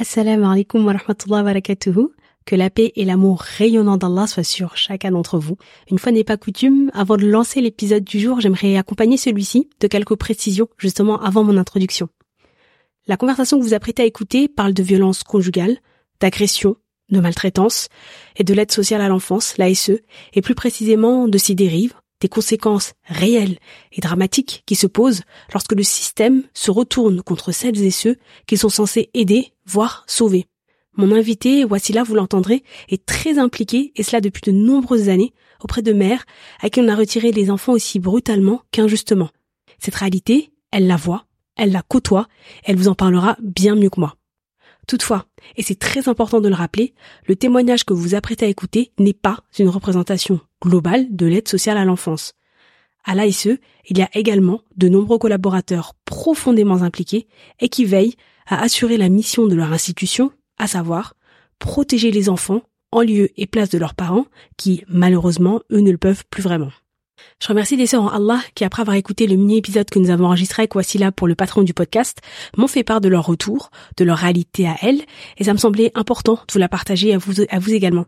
Assalamu alaikum wa rahmatullahi wa barakatuhu. Que la paix et l'amour rayonnant d'Allah soient sur chacun d'entre vous. Une fois n'est pas coutume, avant de lancer l'épisode du jour, j'aimerais accompagner celui-ci de quelques précisions, justement avant mon introduction. La conversation que vous apprêtez à écouter parle de violence conjugale, d'agression, de maltraitance et de l'aide sociale à l'enfance, l'ASE, et plus précisément de ces dérives, des conséquences réelles et dramatiques qui se posent lorsque le système se retourne contre celles et ceux qui sont censés aider, voire sauver. Mon invité, Wassila, vous l'entendrez, est très impliqué, et cela depuis de nombreuses années, auprès de mères à qui on a retiré les enfants aussi brutalement qu'injustement. Cette réalité, elle la voit, elle la côtoie, elle vous en parlera bien mieux que moi. Toutefois, et c'est très important de le rappeler, le témoignage que vous vous apprêtez à écouter n'est pas une représentation globale de l'aide sociale à l'enfance. À l'ASE, il y a également de nombreux collaborateurs profondément impliqués et qui veillent à assurer la mission de leur institution, à savoir protéger les enfants en lieu et place de leurs parents qui, malheureusement, eux ne le peuvent plus vraiment. Je remercie des sœurs en Allah qui, après avoir écouté le mini-épisode que nous avons enregistré avec Wassila pour le patron du podcast, m'ont fait part de leur retour, de leur réalité à elles, et ça me semblait important de vous la partager à vous également.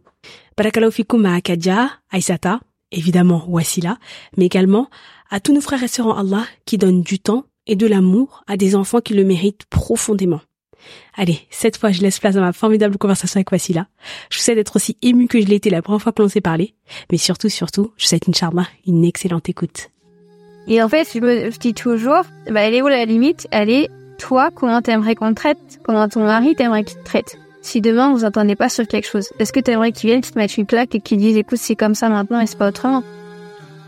Barakallahu fikoum à Akadia, Aïsata, évidemment Wassila, mais également à tous nos frères et sœurs en Allah qui donnent du temps et de l'amour à des enfants qui le méritent profondément. Allez, cette fois je laisse place à ma formidable conversation avec Wassila. Je vous souhaite d'être aussi émue que je l'ai été la première fois que l'on s'est parlé, mais surtout, je vous souhaite, Inch'Allah, une excellente écoute. Et en fait, je me dis toujours, elle est où la limite? Elle est, toi, comment t'aimerais qu'on te traite? Comment ton mari t'aimerais qu'il te traite? Si demain vous entendez pas sur quelque chose, est-ce que t'aimerais qu'il vienne, qu'il te mette une plaque et qu'il dise, écoute, c'est comme ça maintenant et c'est pas autrement?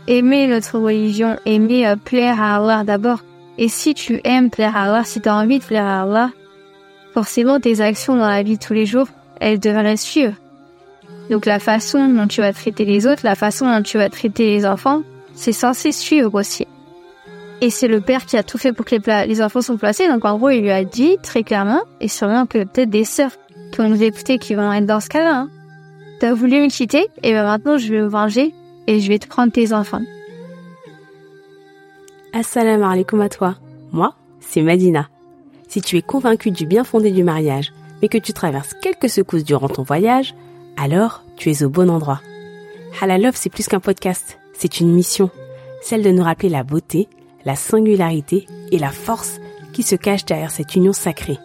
Aimer notre religion, aimer plaire à Allah d'abord. Et si tu aimes plaire à Allah, si t'as envie de plaire à Allah, forcément, tes actions dans la vie de tous les jours, elles devraient suivre. Donc, la façon dont tu vas traiter les autres, la façon dont tu vas traiter les enfants, c'est censé suivre aussi. Et c'est le père qui a tout fait pour que les enfants soient placés. Donc, en gros, il lui a dit très clairement, et sûrement que peut-être des sœurs qui vont nous écouter, qui vont être dans ce cas-là. T'as voulu me quitter, et bien maintenant, je vais me venger et je vais te prendre tes enfants. Assalamu alaikum à toi. Moi, c'est Madina. Si tu es convaincu du bien fondé du mariage, mais que tu traverses quelques secousses durant ton voyage, alors tu es au bon endroit. Halal Love, c'est plus qu'un podcast, c'est une mission. Celle de nous rappeler la beauté, la singularité et la force qui se cachent derrière cette union sacrée.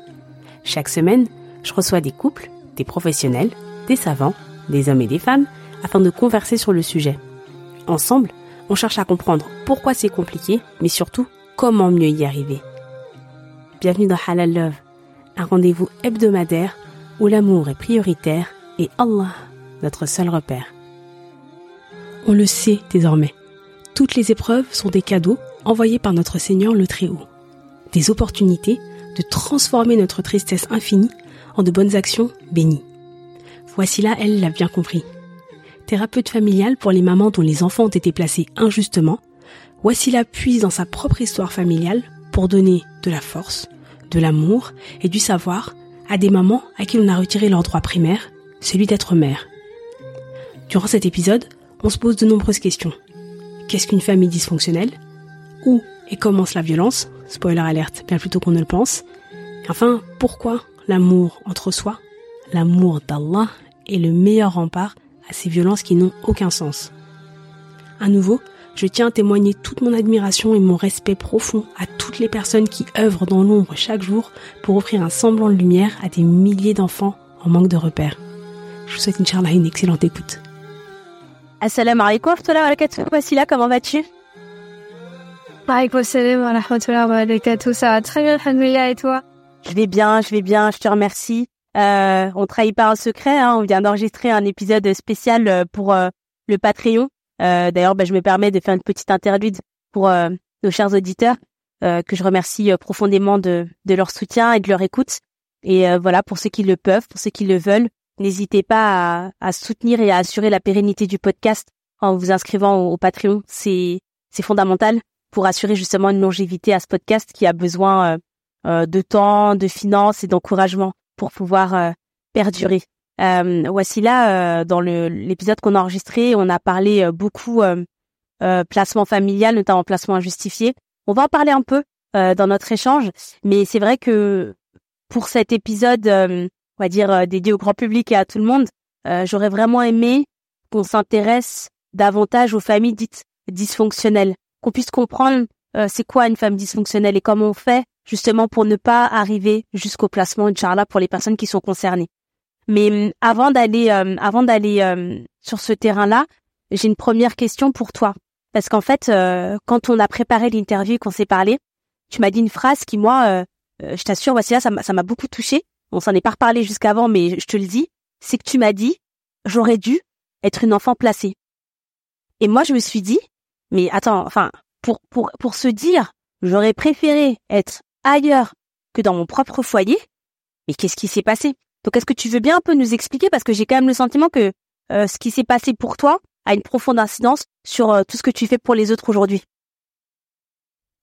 Chaque semaine, je reçois des couples, des professionnels, des savants, des hommes et des femmes, afin de converser sur le sujet. Ensemble, on cherche à comprendre pourquoi c'est compliqué, mais surtout, comment mieux y arriver. Bienvenue dans Halal Love, un rendez-vous hebdomadaire où l'amour est prioritaire et Allah, notre seul repère. On le sait désormais, toutes les épreuves sont des cadeaux envoyés par notre Seigneur le Très-Haut. Des opportunités de transformer notre tristesse infinie en de bonnes actions bénies. Voici là, elle l'a bien compris. Thérapeute familiale pour les mamans dont les enfants ont été placés injustement, Wassila puise dans sa propre histoire familiale pour donner de la force, de l'amour et du savoir à des mamans à qui l'on a retiré leur droit primaire, celui d'être mère. Durant cet épisode, on se pose de nombreuses questions. Qu'est-ce qu'une famille dysfonctionnelle? Où et commence la violence? Spoiler alerte, bien plutôt qu'on ne le pense. Enfin, pourquoi l'amour entre soi, l'amour d'Allah, est le meilleur rempart à ces violences qui n'ont aucun sens? À nouveau, je tiens à témoigner toute mon admiration et mon respect profond à toutes les personnes qui œuvrent dans l'ombre chaque jour pour offrir un semblant de lumière à des milliers d'enfants en manque de repères. Je vous souhaite, Inch'Allah, une excellente écoute. Assalamu alaikum wa rahmatullahi wa barakatuh. Wassila, comment vas-tu? Wa alaikum salam wa rahmatullahi wa barakatuh. Ça va très bien, alhamdoulilah, et toi? Je vais bien, je te remercie. On trahit pas un secret, on vient d'enregistrer un épisode spécial pour le Patreon. D'ailleurs, je me permets de faire une petite interlude pour nos chers auditeurs. que je remercie profondément de leur soutien et de leur écoute. Et voilà, pour ceux qui le peuvent, pour ceux qui le veulent, n'hésitez pas à soutenir et à assurer la pérennité du podcast en vous inscrivant au Patreon. C'est fondamental pour assurer justement une longévité à ce podcast qui a besoin de temps, de finances et d'encouragement pour pouvoir perdurer. Wassila, dans l'épisode qu'on a enregistré, on a parlé beaucoup placement familial, notamment placement injustifié. On va en parler un peu dans notre échange, mais c'est vrai que pour cet épisode, on va dire dédié au grand public et à tout le monde, j'aurais vraiment aimé qu'on s'intéresse davantage aux familles dites dysfonctionnelles, qu'on puisse comprendre c'est quoi une famille dysfonctionnelle et comment on fait justement pour ne pas arriver jusqu'au placement, Inch'Allah, pour les personnes qui sont concernées. Mais avant d'aller sur ce terrain-là, j'ai une première question pour toi. Parce qu'en fait, quand on a préparé l'interview et qu'on s'est parlé, tu m'as dit une phrase qui, moi, je t'assure, Wassila, ça m'a beaucoup touchée. On s'en est pas reparlé jusqu'avant, mais je te le dis. C'est que tu m'as dit, j'aurais dû être une enfant placée. Et moi, je me suis dit, mais attends, enfin, pour se dire, j'aurais préféré être ailleurs que dans mon propre foyer, mais qu'est-ce qui s'est passé? Donc, est-ce que tu veux bien un peu nous expliquer? Parce que j'ai quand même le sentiment que ce qui s'est passé pour toi a une profonde incidence sur tout ce que tu fais pour les autres aujourd'hui.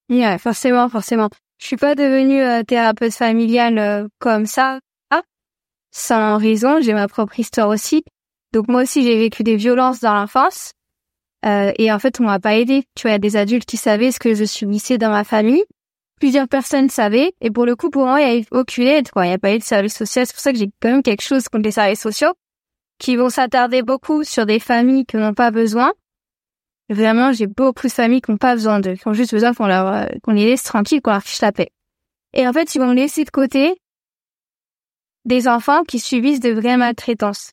Yeah, forcément. Je suis pas devenue thérapeute familiale comme ça. Ah, sans raison, j'ai ma propre histoire aussi. Donc, moi aussi, j'ai vécu des violences dans l'enfance. Et en fait, on m'a pas aidée. Tu vois, il y a des adultes qui savaient ce que je subissais dans ma famille. Plusieurs personnes savaient, et pour le coup, pour moi, il n'y a eu aucune aide, quoi. Il n'y a pas eu de service social. C'est pour ça que j'ai quand même quelque chose contre les services sociaux, qui vont s'attarder beaucoup sur des familles qui n'ont pas besoin. Vraiment, j'ai beaucoup de familles qui n'ont pas besoin d'eux, qui ont juste besoin qu'on les laisse tranquilles, qu'on leur fiche la paix. Et en fait, ils vont laisser de côté des enfants qui subissent de vraies maltraitances.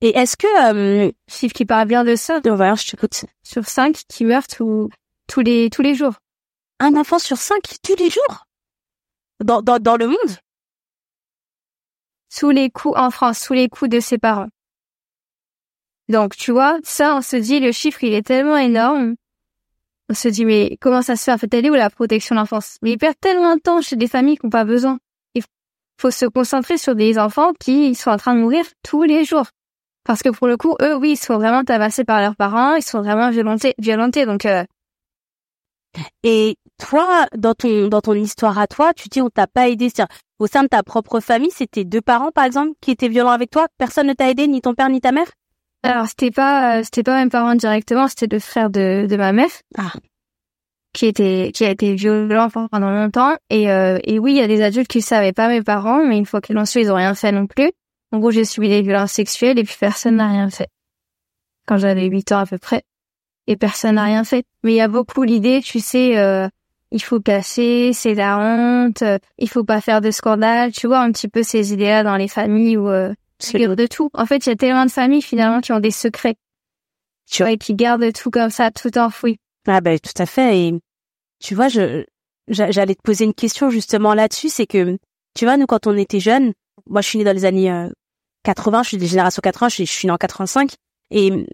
Et est-ce que, chiffre qui parle bien de ça, je t'écoute, sur 5 qui meurent tous les jours. Un enfant sur 5 tous les jours dans le monde, sous les coups en France, sous les coups de ses parents. Donc tu vois, ça on se dit le chiffre il est tellement énorme. On se dit mais comment ça se fait en fait, elle est où la protection de l'enfance? Mais ils perdent tellement de temps chez des familles qui n'ont pas besoin. Il faut se concentrer sur des enfants qui sont en train de mourir tous les jours. Parce que pour le coup, eux oui, ils sont vraiment tabassés par leurs parents, ils sont vraiment violentés donc Et toi, dans ton histoire à toi, tu dis on t'a pas aidé. C'est-à-dire, au sein de ta propre famille, c'était 2 parents par exemple qui étaient violents avec toi. Personne ne t'a aidé, ni ton père ni ta mère. Alors c'était pas mes parents directement, c'était le frère de ma mère, qui a été violent pendant longtemps. Et oui, il y a des adultes qui savaient pas, mes parents, mais une fois qu'ils l'ont su, ils ont rien fait non plus. En gros, j'ai subi des violences sexuelles et puis personne n'a rien fait. Quand j'avais 8 ans à peu près. Et personne n'a rien fait. Mais il y a beaucoup l'idée, tu sais, il faut cacher, c'est la honte, il faut pas faire de scandale. Tu vois un petit peu ces idées-là dans les familles où tu gardes de tout. En fait, il y a tellement de familles finalement qui ont des secrets. Tu vois, et qui gardent tout comme ça, tout enfoui. Ah ben tout à fait. Et tu vois, j'allais te poser une question justement là-dessus, c'est que tu vois, nous quand on était jeunes, moi je suis née dans les années 80, je suis des générations 80, je suis née en 85, et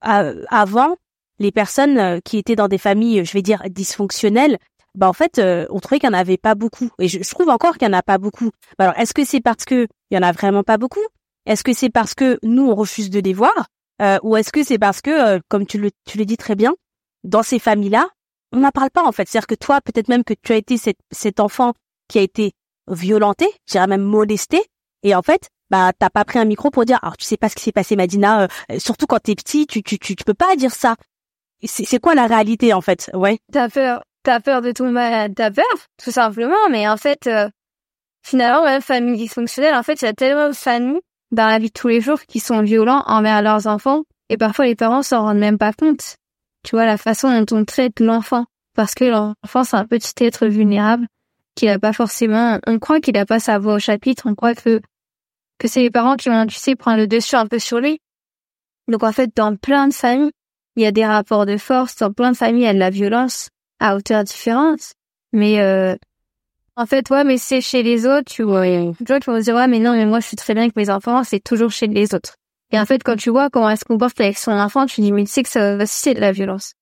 avant les personnes qui étaient dans des familles, je vais dire, dysfonctionnelles, bah en fait, on trouvait qu'il n'y en avait pas beaucoup. Et je trouve encore qu'il n'y en a pas beaucoup. Alors, est-ce que c'est parce que il y en a vraiment pas beaucoup? Est-ce que c'est parce que nous, on refuse de les voir? Ou est-ce que c'est parce que, comme tu le dis très bien, dans ces familles-là, on n'en parle pas en fait. C'est-à-dire que toi, peut-être même que tu as été cet enfant qui a été violenté, je dirais même molesté, et en fait, bah t'as pas pris un micro pour dire, alors tu sais pas ce qui s'est passé, Madina, surtout quand t'es petit, tu peux pas dire ça. C'est quoi la réalité, en fait? Ouais. T'as peur de tout le mal, t'as peur, tout simplement, mais en fait, finalement, même famille dysfonctionnelle, en fait, il y a tellement de familles dans la vie de tous les jours qui sont violents envers leurs enfants, et parfois les parents s'en rendent même pas compte. Tu vois, la façon dont on traite l'enfant, parce que l'enfant, c'est un petit être vulnérable, qu'il a pas forcément, on croit qu'il a pas sa voix au chapitre, on croit que c'est les parents qui ont induit, prendre le dessus un peu sur lui. Donc, en fait, dans plein de familles, il y a des rapports de force, dans plein de familles, il y a de la violence à hauteur différente. Mais en fait, ouais, mais c'est chez les autres. Tu vois, tu vas se dire, ouais, mais non, mais moi, je suis très bien avec mes enfants, c'est toujours chez les autres. Et en fait, quand tu vois comment elle se comporte avec son enfant, tu dis, mais tu sais que ça aussi, c'est de la violence.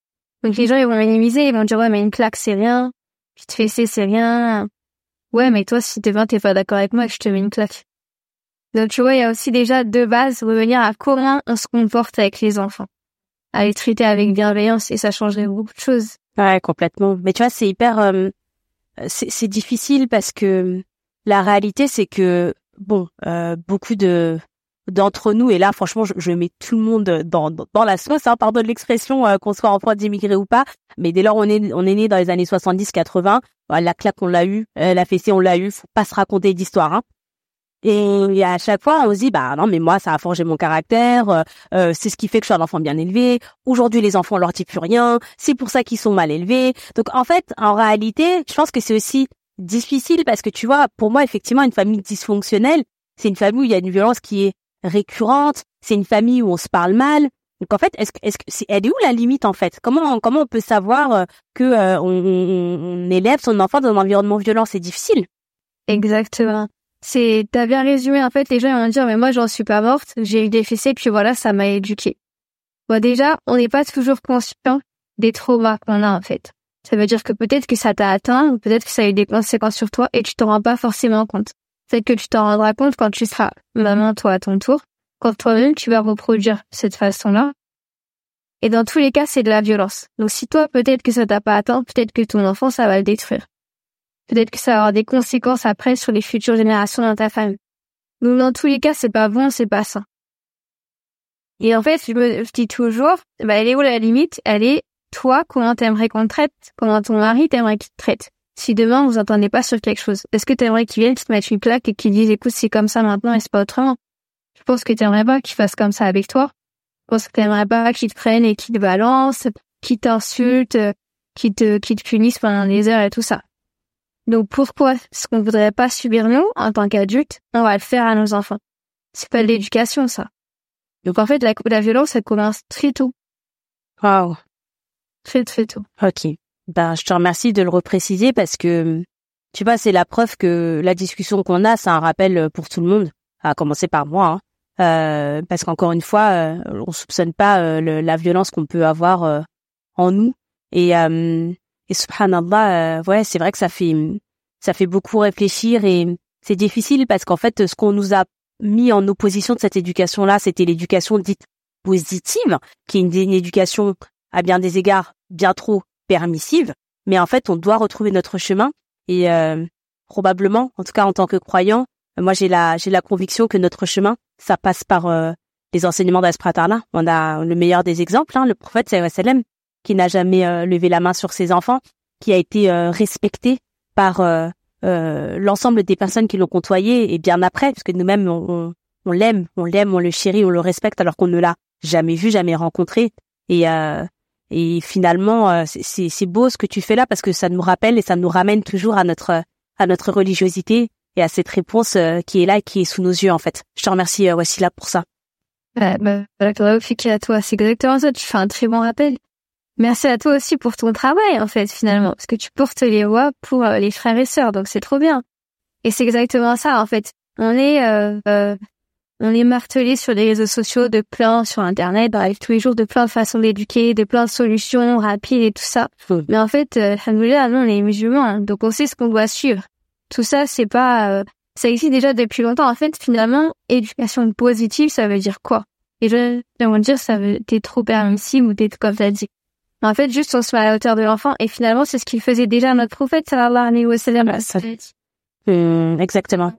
Donc les gens, ils vont minimiser, ils vont dire « Ouais, mais une claque, c'est rien. Puis te fesser, c'est rien. Ouais, mais toi, si demain, t'es pas d'accord avec moi, je te mets une claque. » Donc tu vois, il y a aussi déjà de base, revenir à comment on se comporte avec les enfants. À les traiter avec bienveillance, et ça changerait beaucoup de choses. Ouais, complètement. Mais tu vois, c'est hyper... c'est difficile parce que la réalité, c'est que, bon, beaucoup d'entre nous, et là, franchement, je mets tout le monde dans la sauce, hein, pardon de l'expression, qu'on soit enfant d'immigrés ou pas, mais dès lors on est né dans les années 70-80, bah, la claque, on l'a eu, la fessée, on l'a eu, faut pas se raconter d'histoire, hein. Et à chaque fois, on se dit, bah non, mais moi, ça a forgé mon caractère, c'est ce qui fait que je suis un enfant bien élevé. Aujourd'hui, les enfants, on leur dit plus rien, c'est pour ça qu'ils sont mal élevés. Donc, en fait, en réalité, je pense que c'est aussi difficile parce que, tu vois, pour moi, effectivement, une famille dysfonctionnelle, c'est une famille où il y a une violence qui est récurrente, c'est une famille où on se parle mal. Donc, en fait, elle est où la limite, en fait? Comment on peut savoir que on élève son enfant dans un environnement violent? C'est difficile. Exactement. T'as bien résumé, en fait, les gens vont dire, mais moi, j'en suis pas morte, j'ai eu des fessées, puis voilà, ça m'a éduquée. Bon, déjà, on n'est pas toujours conscient des traumas qu'on a, en fait. Ça veut dire que peut-être que ça t'a atteint, ou peut-être que ça a eu des conséquences sur toi, et tu t'en rends pas forcément compte. Peut-être que tu t'en rendras compte quand tu seras maman, toi, à ton tour, quand toi-même, tu vas reproduire cette façon-là. Et dans tous les cas, c'est de la violence. Donc, si toi, peut-être que ça t'a pas atteint, peut-être que ton enfant, ça va le détruire. Peut-être que ça va avoir des conséquences après sur les futures générations dans ta famille. Donc, dans tous les cas, c'est pas bon, c'est pas sain. Et en fait, je dis toujours, bah, elle est où la limite? Elle est, toi, comment t'aimerais qu'on te traite? Comment ton mari t'aimerais qu'il te traite? Si demain, vous entendez pas sur quelque chose, est-ce que t'aimerais qu'il vienne, qu'il te mette une claque et qu'il dise, écoute, c'est comme ça maintenant et c'est pas autrement? Je pense que t'aimerais pas qu'il fasse comme ça avec toi. Je pense que t'aimerais pas qu'il te prenne et qu'il te balance, qu'il t'insulte, qu'il te punisse pendant des heures et tout ça. Donc pourquoi ce qu'on voudrait pas subir nous, en tant qu'adultes, on va le faire à nos enfants? C'est pas de l'éducation, ça. Donc en fait, la violence, elle commence très tôt. Wow. Très, très tôt. Ok. Ben, je te remercie de le repréciser parce que, tu vois, c'est la preuve que la discussion qu'on a, c'est un rappel pour tout le monde, à commencer par moi, hein. Parce qu'encore une fois, on soupçonne pas la violence qu'on peut avoir en nous. Et subhanallah, ouais, c'est vrai que ça fait beaucoup réfléchir et c'est difficile parce qu'en fait, ce qu'on nous a mis en opposition de cette éducation-là, c'était l'éducation dite positive, qui est une éducation à bien des égards bien trop permissive. Mais en fait, on doit retrouver notre chemin et probablement, en tout cas en tant que croyant, moi j'ai la conviction que notre chemin, ça passe par les enseignements d'Aspratarla. On a le meilleur des exemples, hein, le prophète sallallahu alayhi wa sallam, qui n'a jamais levé la main sur ses enfants, qui a été respecté par l'ensemble des personnes qui l'ont côtoyé et bien après, parce que nous-mêmes, on l'aime, on le chérit, on le respecte, alors qu'on ne l'a jamais vu, jamais rencontré. Et finalement, c'est beau ce que tu fais là, parce que ça nous rappelle et ça nous ramène toujours à notre religiosité et à cette réponse qui est là et qui est sous nos yeux, en fait. Je te remercie, Wassila, pour ça. À toi, c'est exactement ça, tu fais un très bon rappel. Merci à toi aussi pour ton travail, en fait, finalement, parce que tu portes les voix pour les frères et sœurs, donc c'est trop bien. Et c'est exactement ça, en fait. On est martelé sur les réseaux sociaux, de plein, sur Internet, bref, tous les jours, de plein de façons d'éduquer, de plein de solutions rapides et tout ça. Mais en fait, alhamdoulilah, nous, on est musulmans, hein, donc on sait ce qu'on doit suivre. Tout ça, c'est pas... ça existe déjà depuis longtemps. En fait, finalement, éducation positive, ça veut dire quoi? Les gens vont dire, t'es trop permissible ou t'es comme t'as dit. En fait, juste, on se met à la hauteur de l'enfant, et finalement, c'est ce qu'il faisait déjà notre prophète, sallallahu alayhi wa sallam. Exactement.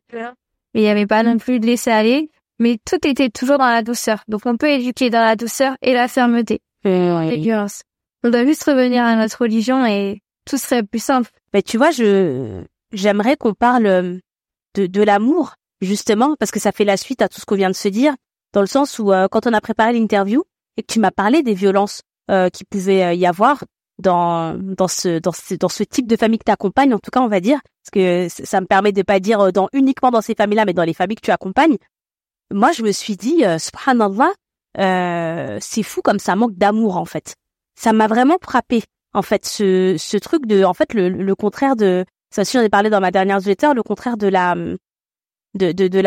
Il n'y avait pas non plus de laisser aller, mais tout était toujours dans la douceur. Donc, on peut éduquer dans la douceur et la fermeté. Oui. Violence. On doit juste revenir à notre religion et tout serait plus simple. Mais tu vois, j'aimerais qu'on parle de l'amour, justement, parce que ça fait la suite à tout ce qu'on vient de se dire, dans le sens où, quand on a préparé l'interview et que tu m'as parlé des violences qui pouvait y avoir dans ce type de famille que tu accompagnes, en tout cas on va dire, parce que ça me permet de pas dire uniquement dans ces familles-là, mais dans les familles que tu accompagnes. Moi je me suis dit subhanallah, c'est fou comme ça manque d'amour, en fait. Ça m'a vraiment frappé, en fait, ce truc de, en fait, le contraire de ça. Aussi, j'en ai parlé dans ma dernière newsletter, le contraire de la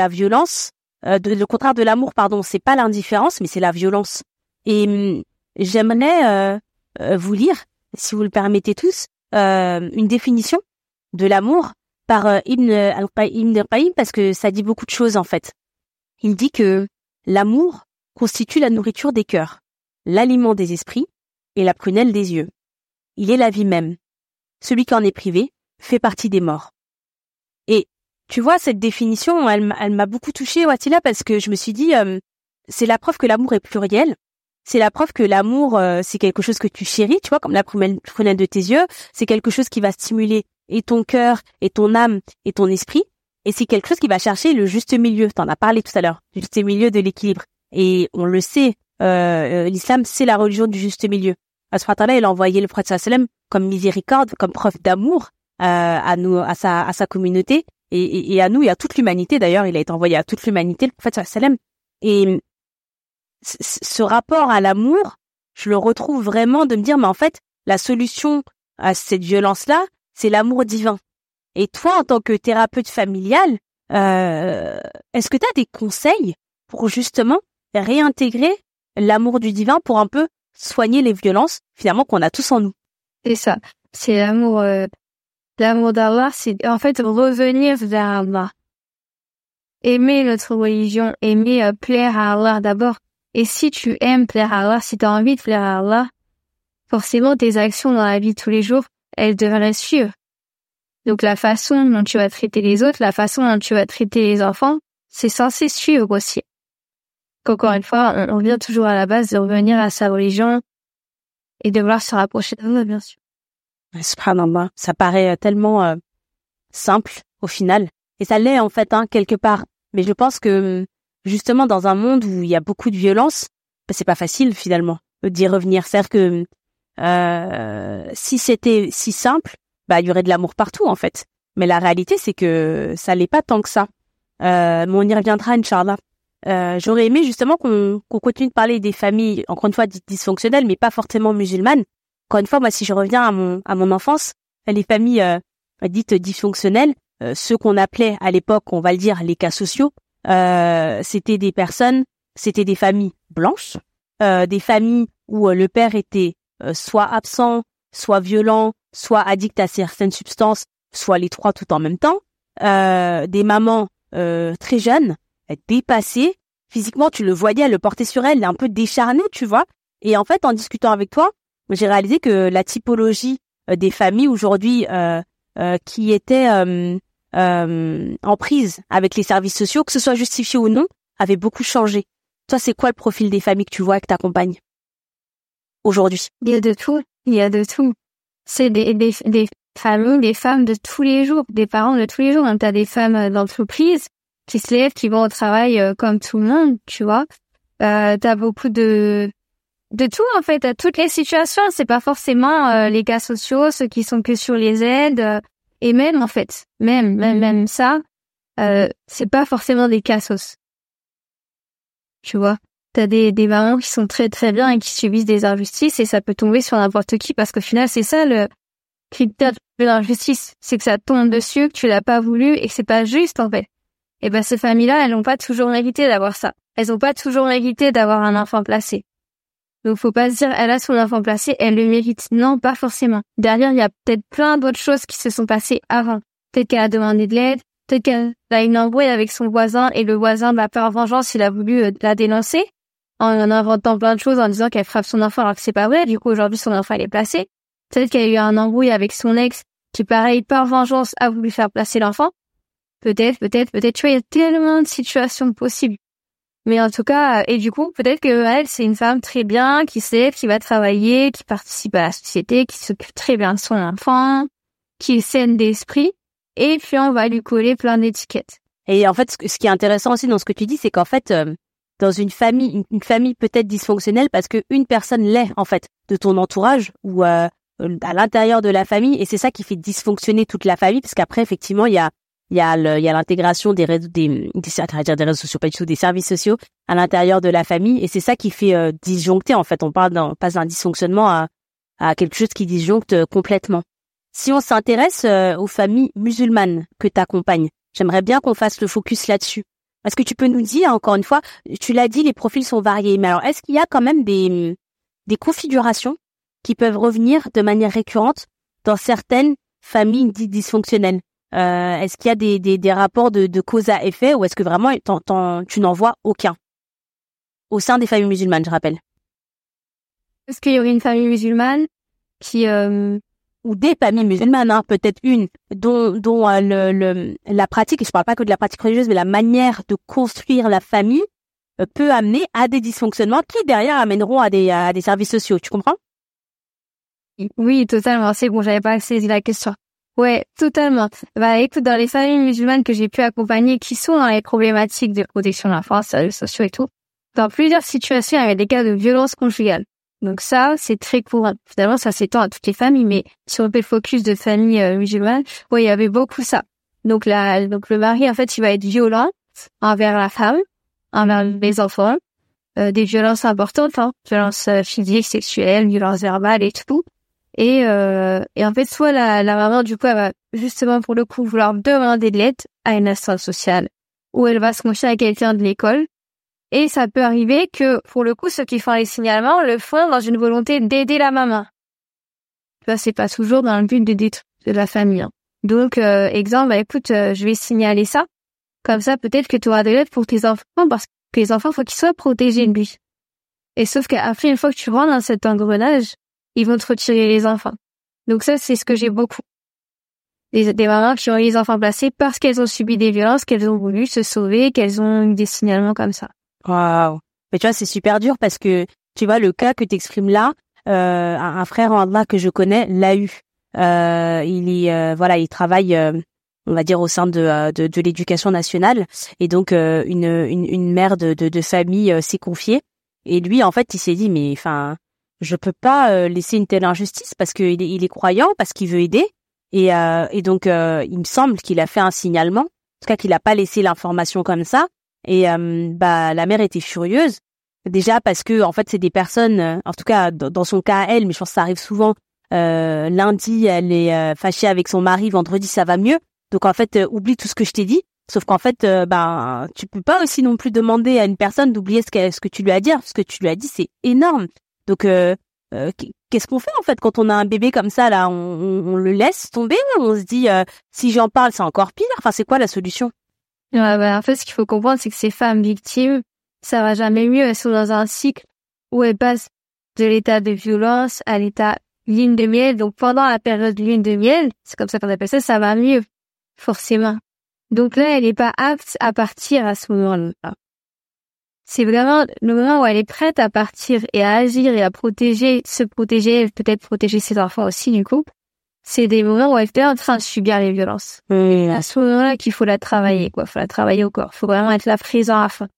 violence, le contraire de l'amour, pardon, c'est pas l'indifférence, mais c'est la violence. Et j'aimerais vous lire, si vous le permettez tous, une définition de l'amour par Ibn Qayyim, parce que ça dit beaucoup de choses en fait. Il dit que l'amour constitue la nourriture des cœurs, l'aliment des esprits et la prunelle des yeux. Il est la vie même. Celui qui en est privé fait partie des morts. Et tu vois, cette définition, elle m'a beaucoup touchée, Wassila, parce que je me suis dit, c'est la preuve que l'amour est pluriel. C'est la preuve que l'amour, c'est quelque chose que tu chéris, tu vois, comme la prunelle de tes yeux. C'est quelque chose qui va stimuler et ton cœur, et ton âme, et ton esprit. Et c'est quelque chose qui va chercher le juste milieu. T'en as parlé tout à l'heure, du juste milieu, de l'équilibre. Et on le sait, l'islam, c'est la religion du juste milieu. Allah subhanahu wa ta'ala, il a envoyé le prophète sallam comme miséricorde, comme preuve d'amour à nous, à sa communauté et à nous et à toute l'humanité. D'ailleurs, il a été envoyé à toute l'humanité, le prophète sallam. Et ce rapport à l'amour, je le retrouve vraiment, de me dire, mais en fait, la solution à cette violence-là, c'est l'amour divin. Et toi, en tant que thérapeute familial, est-ce que tu as des conseils pour justement réintégrer l'amour du divin pour un peu soigner les violences finalement qu'on a tous en nous? C'est ça, c'est l'amour d'Allah, c'est en fait revenir vers Allah. Aimer notre religion, aimer plaire à Allah d'abord. Et si tu aimes plaire à Allah, si tu as envie de plaire à Allah, forcément tes actions dans la vie de tous les jours, elles devraient suivre. Donc la façon dont tu vas traiter les autres, la façon dont tu vas traiter les enfants, c'est censé suivre aussi. Encore une fois, on revient toujours à la base de revenir à sa religion et de vouloir se rapprocher d'Allah, bien sûr. Subhanallah, ça paraît tellement simple au final. Et ça l'est en fait, quelque part. Mais je pense que justement dans un monde où il y a beaucoup de violence, c'est pas facile finalement d'y revenir. C'est-à-dire que si c'était si simple, il y aurait de l'amour partout en fait. Mais la réalité, c'est que ça l'est pas tant que ça. Mais on y reviendra, In Chaa Allah. J'aurais aimé justement qu'on continue de parler des familles, encore une fois dysfonctionnelles, mais pas forcément musulmanes. Encore une fois, moi, si je reviens à mon enfance, les familles dites dysfonctionnelles, ceux qu'on appelait à l'époque, on va le dire, les cas sociaux, c'était des familles blanches, des familles où le père était soit absent, soit violent, soit addict à certaines substances, soit les trois tout en même temps, des mamans très jeunes, dépassées, physiquement tu le voyais, elle le portait sur elle, un peu décharnée, tu vois. Et en fait, en discutant avec toi, j'ai réalisé que la typologie des familles aujourd'hui qui étaient en prise avec les services sociaux, que ce soit justifié ou non, avait beaucoup changé. Toi, c'est quoi le profil des familles que tu vois et que t'accompagnes aujourd'hui? Il y a de tout. C'est des familles, des femmes de tous les jours, des parents de tous les jours. T'as des femmes d'entreprise qui se lèvent, qui vont au travail comme tout le monde, tu vois. T'as beaucoup de tout en fait, à toutes les situations. C'est pas forcément les cas sociaux, ceux qui sont que sur les aides, et même en fait, même ça, c'est pas forcément des cassos. Tu vois, t'as des mamans qui sont très très bien et qui subissent des injustices, et ça peut tomber sur n'importe qui, parce qu'au final c'est ça le critère de l'injustice, c'est que ça tombe dessus, que tu l'as pas voulu et que c'est pas juste en fait. Et ben ces familles-là, elles n'ont pas toujours mérité d'avoir ça. Elles ont pas toujours mérité d'avoir un enfant placé. Donc, faut pas se dire, elle a son enfant placé, elle le mérite. Non, pas forcément. Derrière, il y a peut-être plein d'autres choses qui se sont passées avant. Peut-être qu'elle a demandé de l'aide, peut-être qu'elle a une embrouille avec son voisin et le voisin, par vengeance, il a voulu la dénoncer en inventant plein de choses, en disant qu'elle frappe son enfant alors que c'est pas vrai. Du coup, aujourd'hui, son enfant, il est placé. Peut-être qu'elle a eu un embrouille avec son ex qui, pareil, par vengeance, a voulu faire placer l'enfant. Peut-être. Tu vois, il y a tellement de situations possibles. Mais en tout cas, et du coup, peut-être que elle, c'est une femme très bien, qui sait, qui va travailler, qui participe à la société, qui s'occupe très bien de son enfant, qui est saine d'esprit, et puis on va lui coller plein d'étiquettes. Et en fait, ce qui est intéressant aussi dans ce que tu dis, c'est qu'en fait, dans une famille peut-être dysfonctionnelle, parce que une personne l'est, en fait, de ton entourage, ou à l'intérieur de la famille, et c'est ça qui fait dysfonctionner toute la famille, parce qu'après, effectivement, il y a l'intégration des réseaux sociaux, pas du tout, des services sociaux à l'intérieur de la famille, et c'est ça qui fait disjoncter en fait. On passe d'un dysfonctionnement à quelque chose qui disjoncte complètement. Si on s'intéresse aux familles musulmanes que t'accompagnes, j'aimerais bien qu'on fasse le focus là-dessus. Est-ce que tu peux nous dire, encore une fois, tu l'as dit, les profils sont variés, mais alors est-ce qu'il y a quand même des configurations qui peuvent revenir de manière récurrente dans certaines familles dites dysfonctionnelles. Est-ce qu'il y a des rapports de cause à effet ou est-ce que vraiment tu n'en vois aucun au sein des familles musulmanes, je rappelle? Est-ce qu'il y aurait une famille musulmane qui... ou des familles musulmanes, hein, peut-être une dont la pratique, et je parle pas que de la pratique religieuse, mais la manière de construire la famille peut amener à des dysfonctionnements qui derrière amèneront à des services sociaux, tu comprends? Oui, totalement. C'est bon, j'avais pas saisi la question. Ouais, totalement. Bah écoute, dans les familles musulmanes que j'ai pu accompagner, qui sont dans les problématiques de protection de l'enfance, services sociaux et tout, dans plusieurs situations, il y avait des cas de violence conjugale. Donc ça, c'est très courant. Finalement, ça s'étend à toutes les familles, mais si on fait le focus de familles musulmanes, ouais, il y avait beaucoup ça. Donc le mari, en fait, il va être violent envers la femme, envers les enfants, des violences importantes, hein, violences physiques, sexuelles, violences verbales et tout. Et en fait, soit la maman, du coup, elle va justement, pour le coup, vouloir demander de l'aide à une assistante sociale, ou elle va se confier à quelqu'un de l'école. Et ça peut arriver que, pour le coup, ceux qui font les signalements le font dans une volonté d'aider la maman. Ça, c'est pas toujours dans le but de détruire de la famille. Hein. Donc, exemple, bah, écoute, je vais signaler ça. Comme ça, peut-être que tu auras de l'aide pour tes enfants, parce que les enfants, faut qu'ils soient protégés de lui. Et sauf qu'après, une fois que tu rentres dans cet engrenage, ils vont te retirer les enfants. Donc ça, c'est ce que j'ai beaucoup. Des mamans qui ont eu les enfants placés parce qu'elles ont subi des violences, qu'elles ont voulu se sauver, qu'elles ont eu des signalements comme ça. Waouh. Mais tu vois, c'est super dur parce que, tu vois, le cas que t'exprimes là, un frère en Allah que je connais l'a eu. Il travaille, on va dire, au sein de l'éducation nationale. Et donc, une mère de famille s'est confiée. Et lui, en fait, il s'est dit, mais enfin, je peux pas laisser une telle injustice parce que il est croyant, parce qu'il veut aider. Et donc, il me semble qu'il a fait un signalement. En tout cas, qu'il a pas laissé l'information comme ça. Et la mère était furieuse déjà parce que en fait c'est des personnes en tout cas dans son cas à elle, mais je pense que ça arrive souvent. Lundi elle est fâchée avec son mari, vendredi ça va mieux, donc en fait oublie tout ce que je t'ai dit, sauf qu'en fait tu peux pas aussi non plus demander à une personne d'oublier ce que tu lui as dit, parce que tu lui as dit c'est énorme. Donc qu'est-ce qu'on fait en fait quand on a un bébé comme ça là, on le laisse tomber ou on se dit si j'en parle c'est encore pire, enfin c'est quoi la solution? Ouais, bah, en fait, ce qu'il faut comprendre, c'est que ces femmes victimes, ça va jamais mieux. Elles sont dans un cycle où elles passent de l'état de violence à l'état lune de miel. Donc, pendant la période lune de miel, c'est comme ça qu'on appelle ça, ça va mieux, forcément. Donc là, elle n'est pas apte à partir à ce moment-là. C'est vraiment le moment où elle est prête à partir et à agir et à protéger, se protéger, peut-être protéger ses enfants aussi, du coup. C'est des moments où elle était en train de subir les violences. Oui, à ce moment-là qu'il faut la travailler, quoi. Faut la travailler au corps. Faut vraiment être là présent à fond.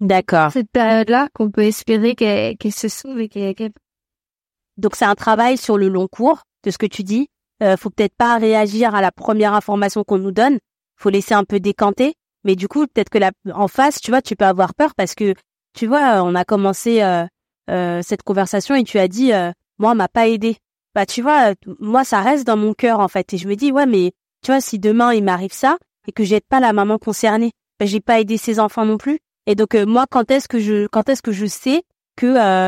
D'accord. Cette période-là qu'on peut espérer qu'elle se sauve et qu'elle... Donc c'est un travail sur le long cours de ce que tu dis. Faut peut-être pas réagir à la première information qu'on nous donne. Faut laisser un peu décanter. Mais du coup, peut-être que en face, tu vois, tu peux avoir peur parce que, tu vois, on a commencé cette conversation et tu as dit, moi, on m'a pas aidée. Bah tu vois, moi ça reste dans mon cœur en fait et je me dis ouais mais tu vois si demain il m'arrive ça et que j'aide pas la maman concernée, bah j'ai pas aidé ses enfants non plus et donc moi quand est-ce que je sais que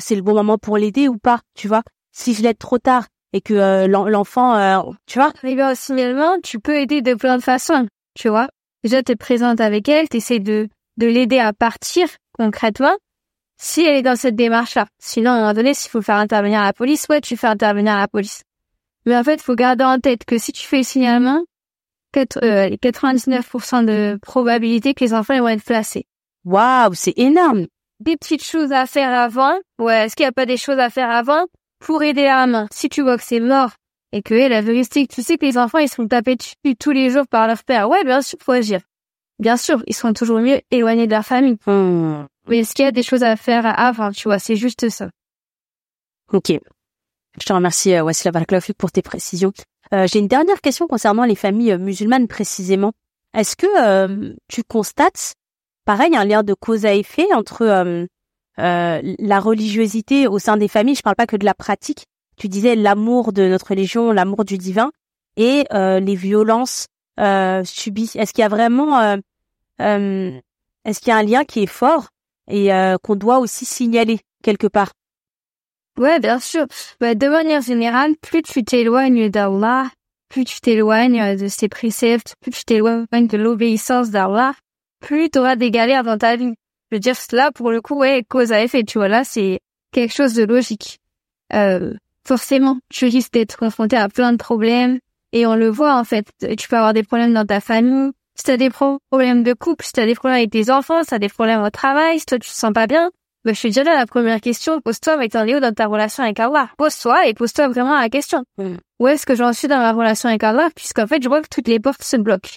c'est le bon moment pour l'aider ou pas, tu vois, si je l'aide trop tard et que l'enfant tu vois. Mais bien, au signalement, tu peux aider de plein de façons, tu vois. Déjà t'es présente avec elle, t'essaies de l'aider à partir concrètement. Si elle est dans cette démarche-là, sinon à un moment donné, s'il faut faire intervenir la police, ouais, tu fais intervenir la police. Mais en fait, il faut garder en tête que si tu fais le signalement, 99% de probabilité que les enfants ils vont être placés. Waouh, c'est énorme. Des petites choses à faire avant. Ouais, est-ce qu'il n'y a pas des choses à faire avant pour aider la maman? Si tu vois que c'est mort et que la vérité, tu sais que les enfants ils sont tapés dessus tous les jours par leur père. Ouais, bien sûr, faut agir. Bien sûr, ils sont toujours mieux éloignés de leur famille. Mais est-ce qu'il y a des choses à faire avant, tu vois, c'est juste ça. Ok. Je te remercie, Wassila Barakallahu pour tes précisions. J'ai une dernière question concernant les familles musulmanes précisément. Est-ce que tu constates, pareil, un lien de cause à effet entre la religiosité au sein des familles, je parle pas que de la pratique, tu disais l'amour de notre religion, l'amour du divin, et les violences subies. Est-ce qu'il y a vraiment... est-ce qu'il y a un lien qui est fort et qu'on doit aussi signaler quelque part? Ouais, bien sûr. Bah, de manière générale, plus tu t'éloignes d'Allah, plus tu t'éloignes de ses préceptes, plus tu t'éloignes de l'obéissance d'Allah, plus tu auras des galères dans ta vie. Je veux dire, cela, pour le coup, ouais, cause à effet, tu vois, là, c'est quelque chose de logique. Forcément, tu risques d'être confronté à plein de problèmes, et on le voit, en fait. Tu peux avoir des problèmes dans ta famille, si t'as des problèmes de couple, si t'as des problèmes avec tes enfants, si t'as des problèmes au travail, si toi, tu te sens pas bien, bah, je suis déjà là, la première question, pose-toi, mais t'en es où dans ta relation avec Allah? Pose-toi et pose-toi vraiment la question. Où est-ce que j'en suis dans ma relation avec Allah? Puisqu'en fait, je vois que toutes les portes se bloquent.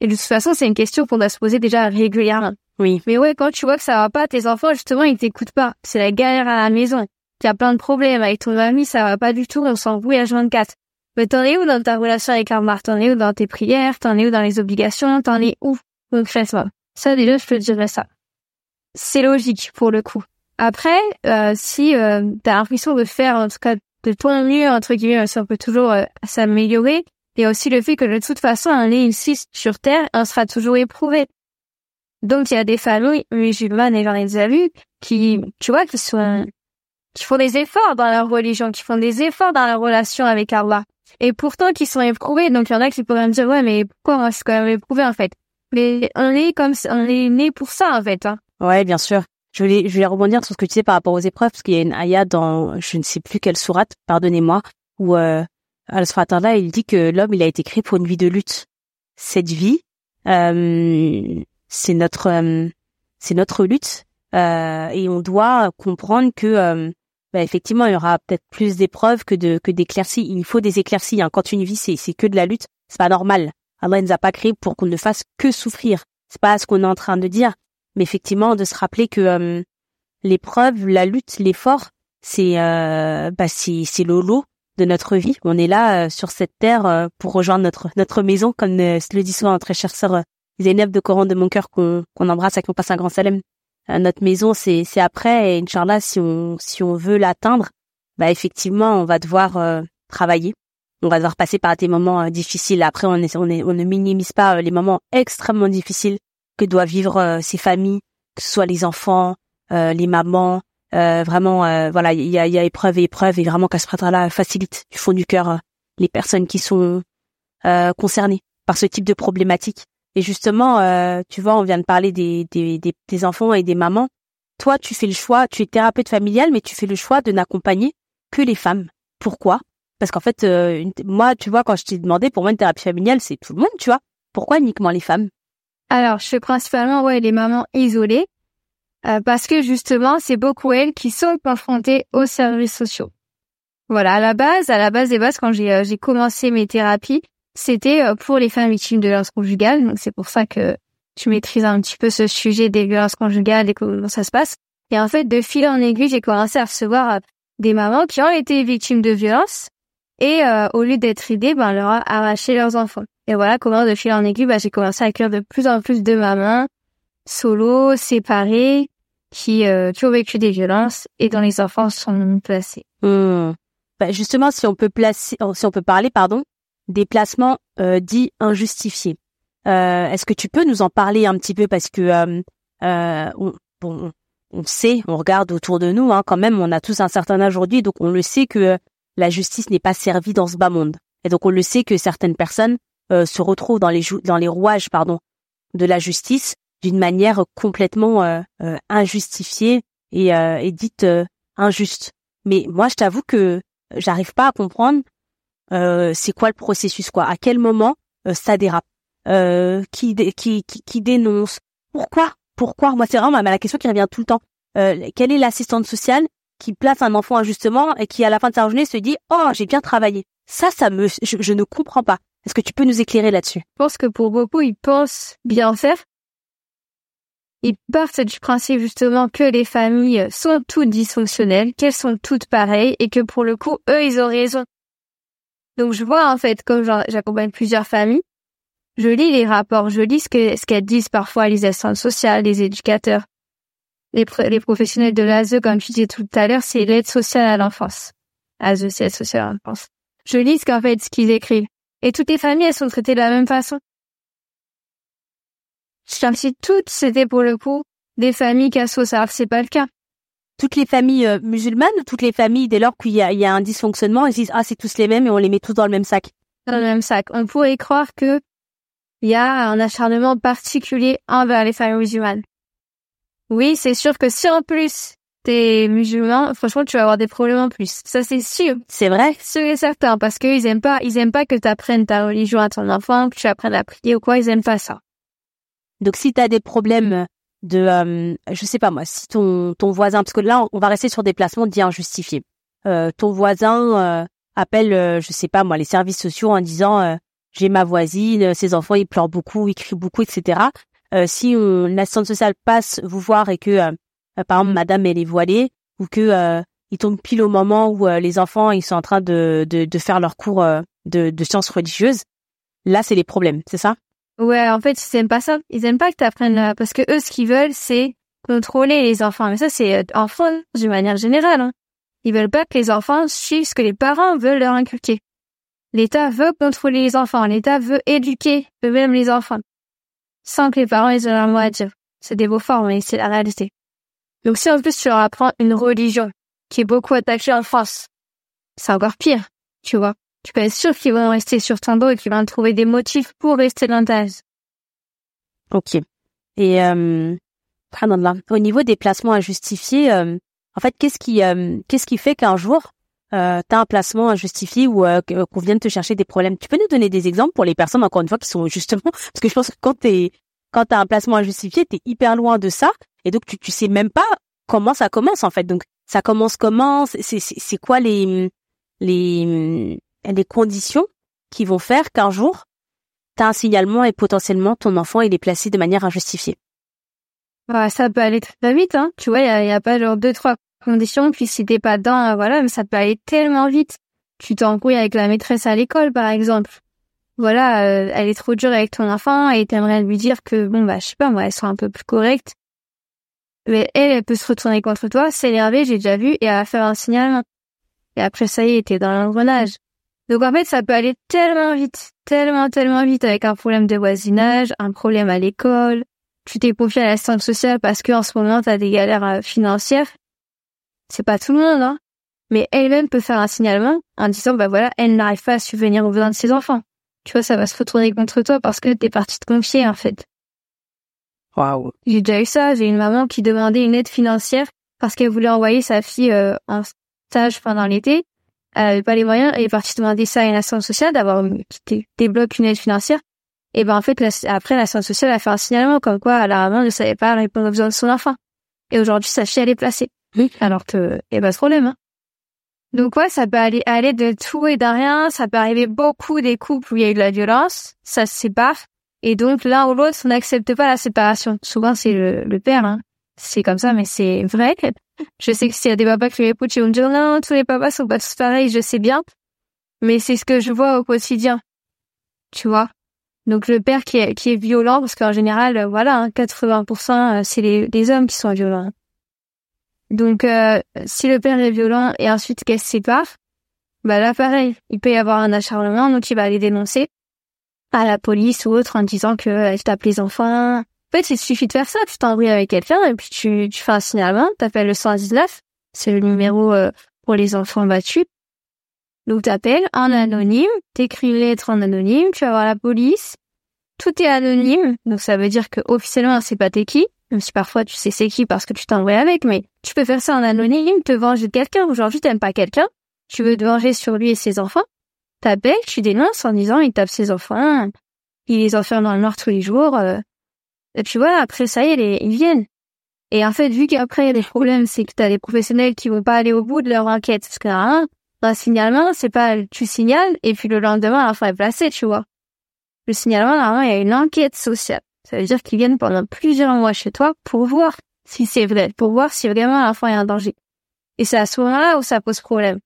Et de toute façon, c'est une question qu'on doit se poser déjà régulièrement. Oui. Mais ouais, quand tu vois que ça va pas, tes enfants, justement, ils t'écoutent pas. C'est la galère à la maison. T'as plein de problèmes avec ton ami, ça va pas du tout, on s'embrouille à 24. Mais t'en es où dans ta relation avec Allah? T'en es où dans tes prières? T'en es où dans les obligations? T'en es où? Donc, ça, déjà, je peux te dire ça. C'est logique, pour le coup. Après, si t'as l'impression de faire, en tout cas, de ton mieux, entre guillemets, si on peut toujours s'améliorer, il y a aussi le fait que de toute façon, on est ici sur Terre, on sera toujours éprouvé. Donc, il y a des familles musulmanes, et j'en ai déjà vu, qui, tu vois, qui font des efforts dans leur religion, qui font des efforts dans leur relation avec Allah. Et pourtant, qui sont éprouvés. Donc, il y en a qui pourraient me dire, ouais, mais pourquoi on se quand même éprouvé, en fait? Mais on est né pour ça, en fait, hein. Ouais, bien sûr. Je voulais rebondir sur ce que tu disais par rapport aux épreuves, parce qu'il y a une ayah dans, je ne sais plus quelle sourate, pardonnez-moi, où, Allah subhanahu wa ta'ala, il dit que l'homme, il a été créé pour une vie de lutte. Cette vie, c'est notre lutte, et on doit comprendre que effectivement il y aura peut-être plus d'épreuves que d'éclaircies. Il faut des éclaircies, hein. Quand une vie c'est que de la lutte, c'est pas normal. Allah ne nous a pas créé pour qu'on ne fasse que souffrir. C'est pas ce qu'on est en train de dire, mais effectivement de se rappeler que l'épreuve, la lutte, l'effort, c'est le lot de notre vie. On est là sur cette terre pour rejoindre notre maison, comme le dit souvent notre chère sœur Zeynep de Coran de mon cœur, qu'on embrasse et qu'on passe un grand salam. Notre maison, c'est après, et Inch'Allah, si on veut l'atteindre, bah effectivement, on va devoir travailler. On va devoir passer par des moments difficiles. Après, on ne minimise pas les moments extrêmement difficiles que doivent vivre ces familles, que ce soit les enfants, les mamans. Vraiment, voilà, il y a épreuve et épreuve, et vraiment qu'Allah facilite du fond du cœur les personnes qui sont concernées par ce type de problématique. Et justement, tu vois, on vient de parler des enfants et des mamans. Toi, tu fais le choix, tu es thérapeute familiale, mais tu fais le choix de n'accompagner que les femmes. Pourquoi? Parce qu'en fait, moi, tu vois, quand je t'ai demandé, pour moi, une thérapie familiale, c'est tout le monde, tu vois. Pourquoi uniquement les femmes? Alors, je fais principalement, ouais, les mamans isolées, parce que justement, c'est beaucoup elles qui sont confrontées aux services sociaux. Voilà, à la base des bases, quand j'ai commencé mes thérapies, c'était pour les femmes victimes de violences conjugales. Donc, c'est pour ça que tu maîtrises un petit peu ce sujet des violences conjugales et comment ça se passe. Et en fait, de fil en aiguille, j'ai commencé à recevoir des mamans qui ont été victimes de violences. Et au lieu d'être aidées, on leur a arraché leurs enfants. Et voilà comment, de fil en aiguille, j'ai commencé à accueillir de plus en plus de mamans solo, séparées, qui ont vécu des violences et dont les enfants sont placés. Justement, si on peut parler, des placements dits injustifiés. Est-ce que tu peux nous en parler un petit peu, parce que on sait, on regarde autour de nous, hein, quand même, on a tous un certain âge aujourd'hui, donc on le sait que la justice n'est pas servie dans ce bas monde. Et donc on le sait que certaines personnes se retrouvent dans les rouages, de la justice d'une manière complètement injustifiée et dite injuste. Mais moi, je t'avoue que j'arrive pas à comprendre. C'est quoi le processus, quoi? À quel moment ça dérape? Qui dénonce? Pourquoi? Moi, c'est vraiment la question qui revient tout le temps. Quelle est l'assistante sociale qui place un enfant injustement et qui, à la fin de sa journée, se dit « Oh, j'ai bien travaillé ». Je ne comprends pas. Est-ce que tu peux nous éclairer là-dessus? Je pense que pour beaucoup, ils pensent bien faire. Ils partent du principe justement que les familles sont toutes dysfonctionnelles, qu'elles sont toutes pareilles et que pour le coup, eux, ils ont raison. Donc je vois en fait, comme j'accompagne plusieurs familles, je lis les rapports, je lis ce qu'elles disent parfois, les assistantes sociales, les éducateurs, les professionnels de l'ASE, comme tu disais tout à l'heure, c'est l'aide sociale à l'enfance. ASE, c'est l'aide sociale à l'enfance. Je lis ce qu'ils écrivent. Et toutes les familles, elles sont traitées de la même façon. Comme si toutes, c'était pour le coup des familles cassos. Alors, c'est pas le cas. Toutes les familles musulmanes, toutes les familles, dès lors qu'il y a un dysfonctionnement, ils disent « Ah, c'est tous les mêmes et on les met tous dans le même sac. » Dans le même sac. On pourrait croire qu'il y a un acharnement particulier envers les familles musulmanes. Oui, c'est sûr que si en plus t'es musulman, franchement, tu vas avoir des problèmes en plus. Ça, c'est sûr. C'est vrai. Sûr et certain, parce qu'ils aiment pas que t'apprennes ta religion à ton enfant, que tu apprennes à prier ou quoi, ils aiment pas ça. Donc, si t'as des problèmes de, je sais pas moi, si ton voisin, parce que là, on va rester sur des placements dits injustifiés. Ton voisin appelle, je sais pas moi, les services sociaux en disant j'ai ma voisine, ses enfants, ils pleurent beaucoup, ils crient beaucoup, etc. Si l'assistante sociale passe vous voir et que, par exemple, madame, elle est voilée, ou que il tombe pile au moment où les enfants, ils sont en train de faire leur cours de sciences religieuses, là, c'est les problèmes, c'est ça? Ouais, en fait, ils aiment pas ça. Ils aiment pas que t'apprennes là, parce que eux, ce qu'ils veulent, c'est contrôler les enfants. Mais ça, c'est enfant, d'une manière générale. Hein. Ils veulent pas que les enfants suivent ce que les parents veulent leur inculquer. L'État veut contrôler les enfants. L'État veut éduquer eux-mêmes les enfants. Sans que les parents aient leur mot à dire. C'est des beaux formes, mais c'est la réalité. Donc si en plus tu leur apprends une religion qui est beaucoup attaquée en France, c'est encore pire, tu vois. Tu peux être sûr qu'ils vont rester sur ton dos et qu'ils vont trouver des motifs pour rester dans ta vie. Ok. Et au niveau des placements injustifiés, en fait, qu'est-ce qui fait qu'un jour t'as un placement injustifié ou qu'on vienne te chercher des problèmes? Tu peux nous donner des exemples pour les personnes, encore une fois, qui sont justement, parce que je pense que quand t'as un placement injustifié, t'es hyper loin de ça, et donc tu sais même pas comment ça commence en fait. Donc ça commence comment? C'est quoi les conditions qui vont faire qu'un jour, t'as un signalement et potentiellement ton enfant, il est placé de manière injustifiée? Bah, ça peut aller très vite, hein. Tu vois, y a pas genre 2-3 conditions, puis si t'es pas dedans, voilà, mais ça peut aller tellement vite. Tu t'embrouilles avec la maîtresse à l'école, par exemple. Voilà, elle est trop dure avec ton enfant et t'aimerais lui dire que, bon, bah, je sais pas, moi, elle sera un peu plus correcte. Mais elle peut se retourner contre toi, s'énerver, j'ai déjà vu, et elle va faire un signalement. Et après, ça y est, t'es dans l'engrenage. Donc, en fait, ça peut aller tellement vite, tellement vite avec un problème de voisinage, un problème à l'école. Tu t'es confié à l'assistante sociale parce que en ce moment, t'as des galères financières. C'est pas tout le monde, hein. Mais elle-même peut faire un signalement en disant, bah voilà, elle n'arrive pas à subvenir aux besoins de ses enfants. Tu vois, ça va se retourner contre toi parce que t'es partie te confier, en fait. Waouh. J'ai déjà eu ça. J'ai une maman qui demandait une aide financière parce qu'elle voulait envoyer sa fille en stage pendant l'été, elle avait pas les moyens, elle est partie demander ça à une assistante sociale d'avoir qui débloque une aide financière. Et ben en fait après l'assistante sociale a fait un signalement comme quoi la maman ne savait pas répondre aux besoins de son enfant. Et aujourd'hui sa fille elle est placée. Oui. Alors que et ben ce problème. Hein. Donc ouais, ça peut aller de tout et d'un rien, ça peut arriver beaucoup des couples où il y a eu de la violence, ça se sépare et donc l'un ou l'autre n'accepte pas la séparation. Souvent c'est le père. Hein. C'est comme ça, mais c'est vrai. Je sais que s'il y a des papas qui m'écoutent, ils vont me dire non, tous les papas sont pas tous pareils, je sais bien. Mais c'est ce que je vois au quotidien. Tu vois? Donc le père qui est violent, parce qu'en général, voilà, 80%, c'est les hommes qui sont violents. Donc si le père est violent et ensuite qu'elle se sépare, bah là pareil, il peut y avoir un acharnement, donc il va aller dénoncer à la police ou autre en disant que elle tape les enfants. En fait, il suffit de faire ça, tu t'embrouilles avec quelqu'un et puis tu fais un signalement, t'appelles le 119, c'est le numéro pour les enfants battus. Donc t'appelles en anonyme, t'écris une lettre en anonyme, tu vas voir la police, tout est anonyme, donc ça veut dire que officiellement c'est pas t'es qui, même si parfois tu sais c'est qui parce que tu t'embrouilles avec, mais tu peux faire ça en anonyme, te venger de quelqu'un, aujourd'hui t'aimes pas quelqu'un, tu veux te venger sur lui et ses enfants, t'appelles, tu dénonces en disant il tape ses enfants, il les enferme dans le noir tous les jours, et puis voilà, après ça y est, ils viennent. Et en fait, vu qu'après, les problèmes, c'est que t'as des professionnels qui vont pas aller au bout de leur enquête. Parce que un signalement, c'est pas tu signales, et puis le lendemain, l'enfant est placé, tu vois. Le signalement, normalement, il y a une enquête sociale. Ça veut dire qu'ils viennent pendant plusieurs mois chez toi pour voir si c'est vrai, pour voir si vraiment à la fois il y a un danger. Et c'est à ce moment-là où ça pose problème.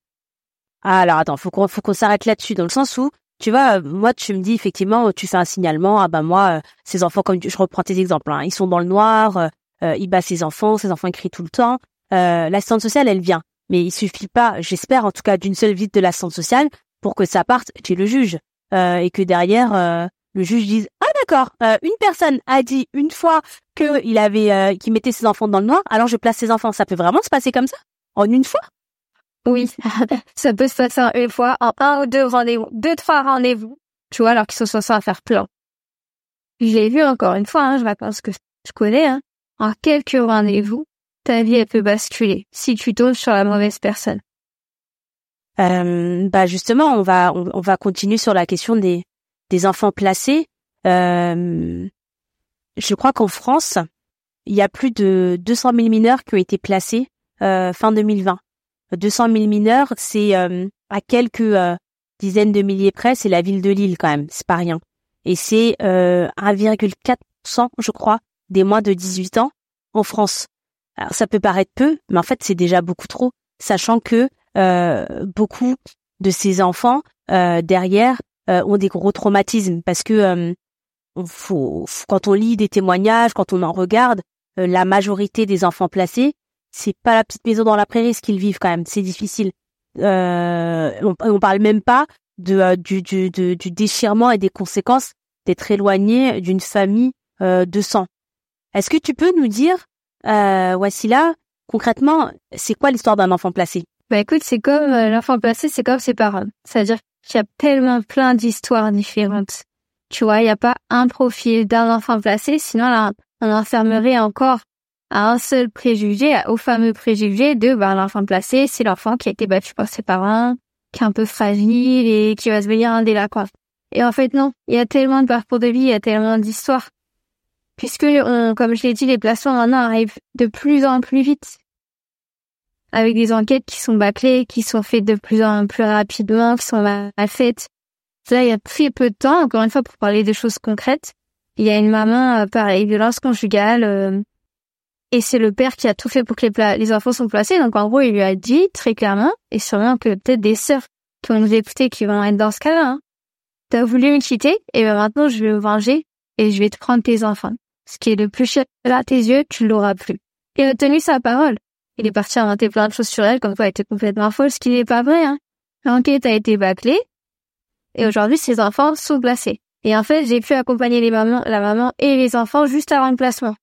Ah, alors attends, faut qu'on s'arrête là-dessus, dans le sens où, tu vois, moi tu me dis effectivement, tu fais un signalement, ah ben moi, ces enfants, comme je reprends tes exemples, hein, ils sont dans le noir, ils battent ses enfants ils crient tout le temps, l'assistante sociale elle vient. Mais il suffit pas, j'espère en tout cas, d'une seule visite de l'assistante sociale pour que ça parte chez le juge. Et que derrière, le juge dise « Ah d'accord, une personne a dit une fois qu'il mettait ses enfants dans le noir, alors je place ses enfants. » Ça peut vraiment se passer comme ça? En une fois? Oui, ça peut se passer en une fois, en un ou deux rendez-vous, 2-3 rendez-vous, tu vois, alors qu'ils sont censés à faire plein. Je l'ai vu encore une fois, hein, je raconte ce que je connais, hein. En quelques rendez-vous, ta vie elle peut basculer si tu tombes sur la mauvaise personne. Bah justement, on va continuer sur la question des enfants placés. Je crois qu'en France, il y a plus de 200 000 mineurs qui ont été placés fin 2020. 200 000 mineurs, c'est à quelques dizaines de milliers près, c'est la ville de Lille quand même, c'est pas rien. Et c'est 1,4%, je crois, des moins de 18 ans en France. Alors ça peut paraître peu, mais en fait c'est déjà beaucoup trop, sachant que beaucoup de ces enfants derrière ont des gros traumatismes, parce que quand on lit des témoignages, quand on en regarde, la majorité des enfants placés, c'est pas la petite maison dans la prairie ce qu'ils vivent quand même, c'est difficile. On parle même pas du déchirement et des conséquences d'être éloigné d'une famille de sang. Est-ce que tu peux nous dire, Wassila, concrètement, c'est quoi l'histoire d'un enfant placé? Bah écoute, c'est comme l'enfant placé, c'est comme ses parents. C'est-à-dire qu'il y a tellement plein d'histoires différentes. Tu vois, il n'y a pas un profil d'un enfant placé, sinon là, on enfermerait encore à un seul préjugé, au fameux préjugé de l'enfant placé, c'est l'enfant qui a été battu par ses parents, qui est un peu fragile et qui va se devenir un délinquant. Et en fait, non, il y a tellement de parcours de vie, il y a tellement d'histoires. Puisque, comme je l'ai dit, les placements maintenant arrivent de plus en plus vite, avec des enquêtes qui sont bâclées, qui sont faites de plus en plus rapidement, qui sont mal faites. Là, il y a très peu de temps, encore une fois, pour parler de choses concrètes. Il y a une maman, pareil, violence conjugale, et c'est le père qui a tout fait pour que les enfants soient placés. Donc, en gros, il lui a dit très clairement, et sûrement que peut-être des sœurs qui vont nous écouter, qui vont être dans ce cas-là, hein, t'as voulu me quitter, et ben maintenant, je vais me venger, et je vais te prendre tes enfants. Ce qui est le plus cher à tes yeux, tu l'auras plus. Il a tenu sa parole. Il est parti inventer plein de choses sur elle, comme quoi elle était complètement folle, ce qui n'est pas vrai, hein. L'enquête a été bâclée, et aujourd'hui, ces enfants sont placés. Et en fait, j'ai pu accompagner la maman et les enfants juste avant le placement.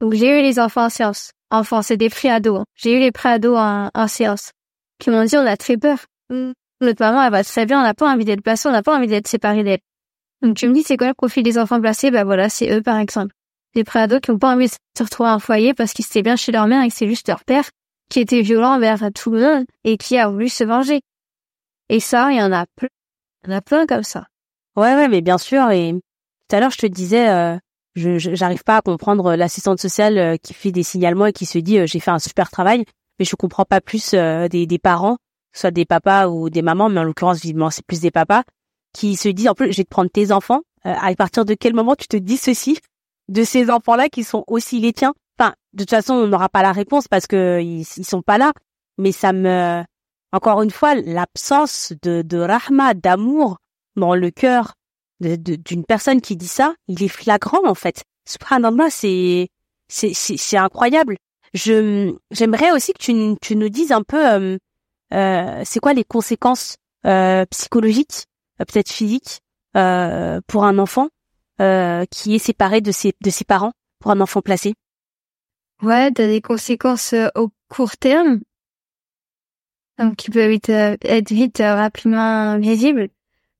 Donc, j'ai eu les enfants en séance. Enfin, c'est des pré-ados, hein. J'ai eu les pré-ados en séance, qui m'ont dit, on a très peur. Notre maman, elle va très bien, on n'a pas envie d'être placée, on n'a pas envie d'être séparée d'elle. Donc, tu me dis, c'est quoi le profil des enfants placés? Ben voilà, c'est eux, par exemple. Des pré-ados qui n'ont pas envie de se retrouver à un foyer parce qu'ils étaient bien chez leur mère et que c'est juste leur père qui était violent envers tout le monde et qui a voulu se venger. Et ça, il y en a plein. Il y en a plein comme ça. Ouais, mais bien sûr. Et tout à l'heure, je te disais, j'arrive pas à comprendre l'assistante sociale qui fait des signalements et qui se dit « j'ai fait un super travail », mais je comprends pas plus des parents, soit des papas ou des mamans, mais en l'occurrence, évidemment, c'est plus des papas, qui se disent « en plus, je vais te prendre tes enfants ». À partir de quel moment tu te dis ceci de ces enfants-là qui sont aussi les tiens? Enfin, de toute façon, on n'aura pas la réponse parce que ils sont pas là. Mais ça me, encore une fois, l'absence de rahma, d'amour dans le cœur d'une personne qui dit ça, il est flagrant, en fait. Subhanallah, c'est incroyable. J'aimerais aussi que tu nous dises un peu, c'est quoi les conséquences, psychologiques, peut-être physiques, pour un enfant qui est séparé de ses parents, pour un enfant placé? Ouais, t'as des conséquences au court terme, donc qui peuvent être vite rapidement visibles.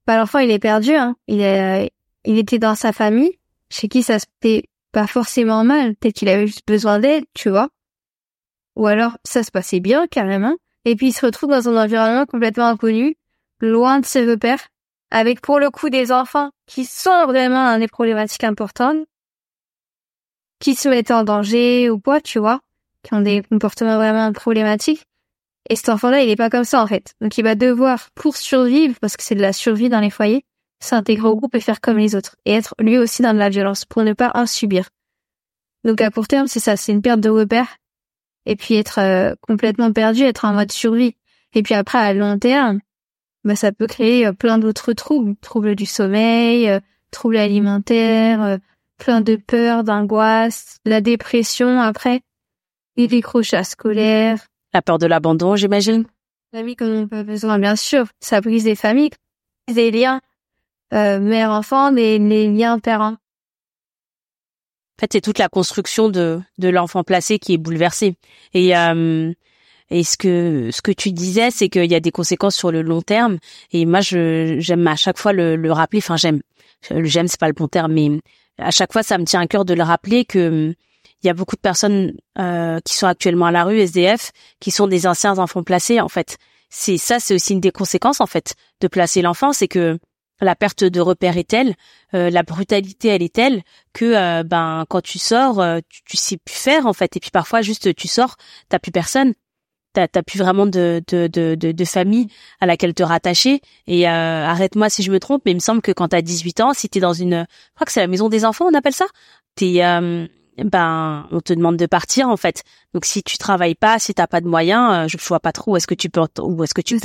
Bah, l'enfant, il est perdu, hein. Il était dans sa famille, chez qui ça se passait pas forcément mal. Peut-être qu'il avait juste besoin d'aide, tu vois. Ou alors, ça se passait bien, carrément. Et puis, il se retrouve dans un environnement complètement inconnu, loin de ses repères, avec pour le coup des enfants qui sont vraiment dans des problématiques importantes, qui se mettent en danger ou quoi, tu vois, qui ont des comportements vraiment problématiques. Et cet enfant-là, il est pas comme ça, en fait. Donc, il va devoir, pour survivre, parce que c'est de la survie dans les foyers, s'intégrer au groupe et faire comme les autres, et être lui aussi dans de la violence, pour ne pas en subir. Donc à court terme, c'est ça, c'est une perte de repères, et puis être complètement perdu, être en mode survie. Et puis après, à long terme, bah, ça peut créer plein d'autres troubles, troubles du sommeil, troubles alimentaires, plein de peurs, d'angoisse, la dépression après, les décrochages scolaires. La peur de l'abandon, j'imagine. Famille qu'on n'a pas besoin, bien sûr. Ça brise des familles, des liens mère-enfant, des liens parents. En fait, c'est toute la construction de l'enfant placé qui est bouleversée. Et ce que tu disais, c'est qu'il y a des conséquences sur le long terme. Et moi, j'aime à chaque fois le rappeler. Enfin, j'aime. Le j'aime, c'est pas le bon terme, mais à chaque fois, ça me tient à cœur de le rappeler que il y a beaucoup de personnes qui sont actuellement à la rue, SDF, qui sont des anciens enfants placés, en fait. C'est ça, c'est aussi une des conséquences, en fait, de placer l'enfant, c'est que la perte de repères est telle, la brutalité, elle est telle que quand tu sors, tu sais plus faire, en fait. Et puis parfois, juste, tu sors, t'as plus personne. T'as plus vraiment de famille à laquelle te rattacher. Et arrête-moi si je me trompe, mais il me semble que quand t'as 18 ans, si t'es dans une... Je crois que c'est la maison des enfants, on appelle ça. On te demande de partir, en fait. Donc, si tu travailles pas, si t'as pas de moyens, je vois pas trop où est-ce que tu peux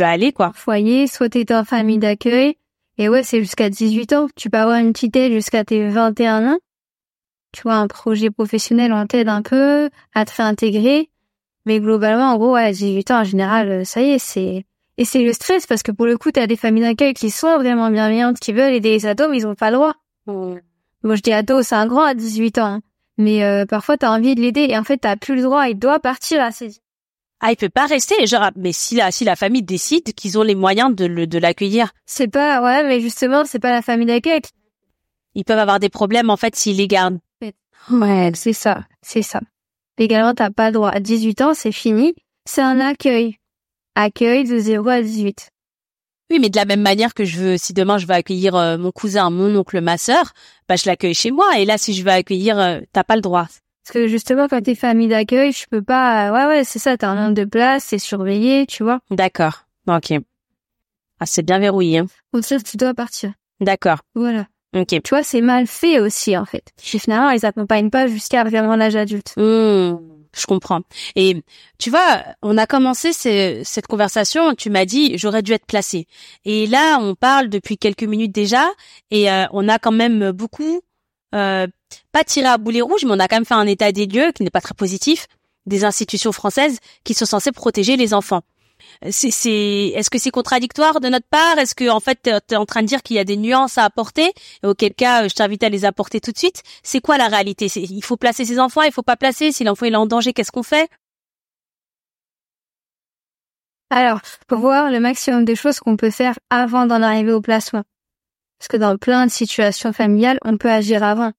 aller, quoi. Foyer, soit t'es en famille d'accueil. Et ouais, c'est jusqu'à 18 ans. Tu peux avoir une petite aide jusqu'à tes 21 ans. Tu vois, un projet professionnel en t'aide un peu à te réintégrer. Mais globalement, en gros, à 18 ans, en général, ça y est, c'est le stress, parce que pour le coup, t'as des familles d'accueil qui sont vraiment bienveillantes, qui veulent aider les ados, mais ils ont pas le droit. Bon, je dis ados, c'est un grand à 18 ans, hein. Mais, parfois, t'as envie de l'aider, et en fait, t'as plus le droit, il doit partir, là, c'est dit. Ah, il peut pas rester, genre, mais si la famille décide qu'ils ont les moyens de l'accueillir. C'est pas, ouais, mais justement, c'est pas la famille d'accueil. Ils peuvent avoir des problèmes, en fait, s'ils les gardent. Ouais, c'est ça. Légalement, t'as pas le droit. À 18 ans, c'est fini. C'est un accueil. Accueil de 0 à 18. Oui, mais de la même manière que si demain je veux accueillir mon cousin, mon oncle, ma sœur, bah, je l'accueille chez moi. Et là, si je veux accueillir, t'as pas le droit. Parce que justement, quand t'es famille d'accueil, je peux pas... Ouais, c'est ça, t'as un nombre de places, c'est surveillé, tu vois. D'accord. Ok. Ah, c'est bien verrouillé. Hein. On sait que tu dois partir. D'accord. Voilà. Okay. Tu vois, c'est mal fait aussi, en fait. Et finalement, ils accompagnent pas jusqu'à vraiment l'âge adulte. Je comprends. Et tu vois, on a commencé cette conversation, tu m'as dit, j'aurais dû être placée. Et là, on parle depuis quelques minutes déjà, et on a quand même beaucoup, pas tiré à boulet rouge, mais on a quand même fait un état des lieux qui n'est pas très positif, des institutions françaises qui sont censées protéger les enfants. Est-ce que c'est contradictoire de notre part? Est-ce que en fait t'es en train de dire qu'il y a des nuances à apporter? Auquel cas, je t'invite à les apporter tout de suite. C'est quoi la réalité? Il faut placer ses enfants, il faut pas placer. Si l'enfant il est en danger, qu'est-ce qu'on fait? Alors, pour voir le maximum de choses qu'on peut faire avant d'en arriver au placement, parce que dans plein de situations familiales, on peut agir avant.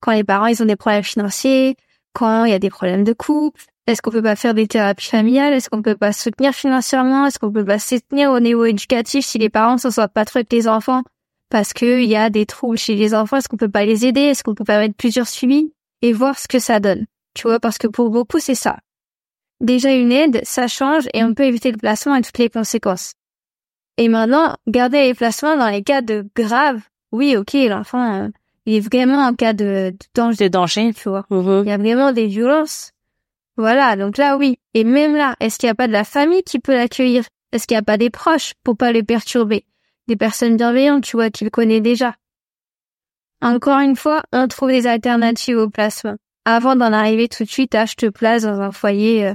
Quand les parents ils ont des problèmes financiers, quand il y a des problèmes de couple. Est-ce qu'on peut pas faire des thérapies familiales? Est-ce qu'on peut pas se soutenir financièrement? Est-ce qu'on peut pas se soutenir au niveau éducatif si les parents s'en sortent pas trop avec les enfants? Parce que il y a des troubles chez les enfants. Est-ce qu'on peut pas les aider? Est-ce qu'on peut pas mettre plusieurs suivis? Et voir ce que ça donne. Tu vois, parce que pour beaucoup, c'est ça. Déjà une aide, ça change et on peut éviter le placement et toutes les conséquences. Et maintenant, garder les placements dans les cas de grave. Oui, ok, l'enfant, il est vraiment en cas de danger, tu vois. Il y a vraiment des violences. Voilà, donc là, oui. Et même là, est-ce qu'il n'y a pas de la famille qui peut l'accueillir? Est-ce qu'il n'y a pas des proches pour pas le perturber? Des personnes bienveillantes, tu vois, qu'il connaît déjà. Encore une fois, on trouve des alternatives au placement. Avant d'en arriver tout de suite à je te place dans un foyer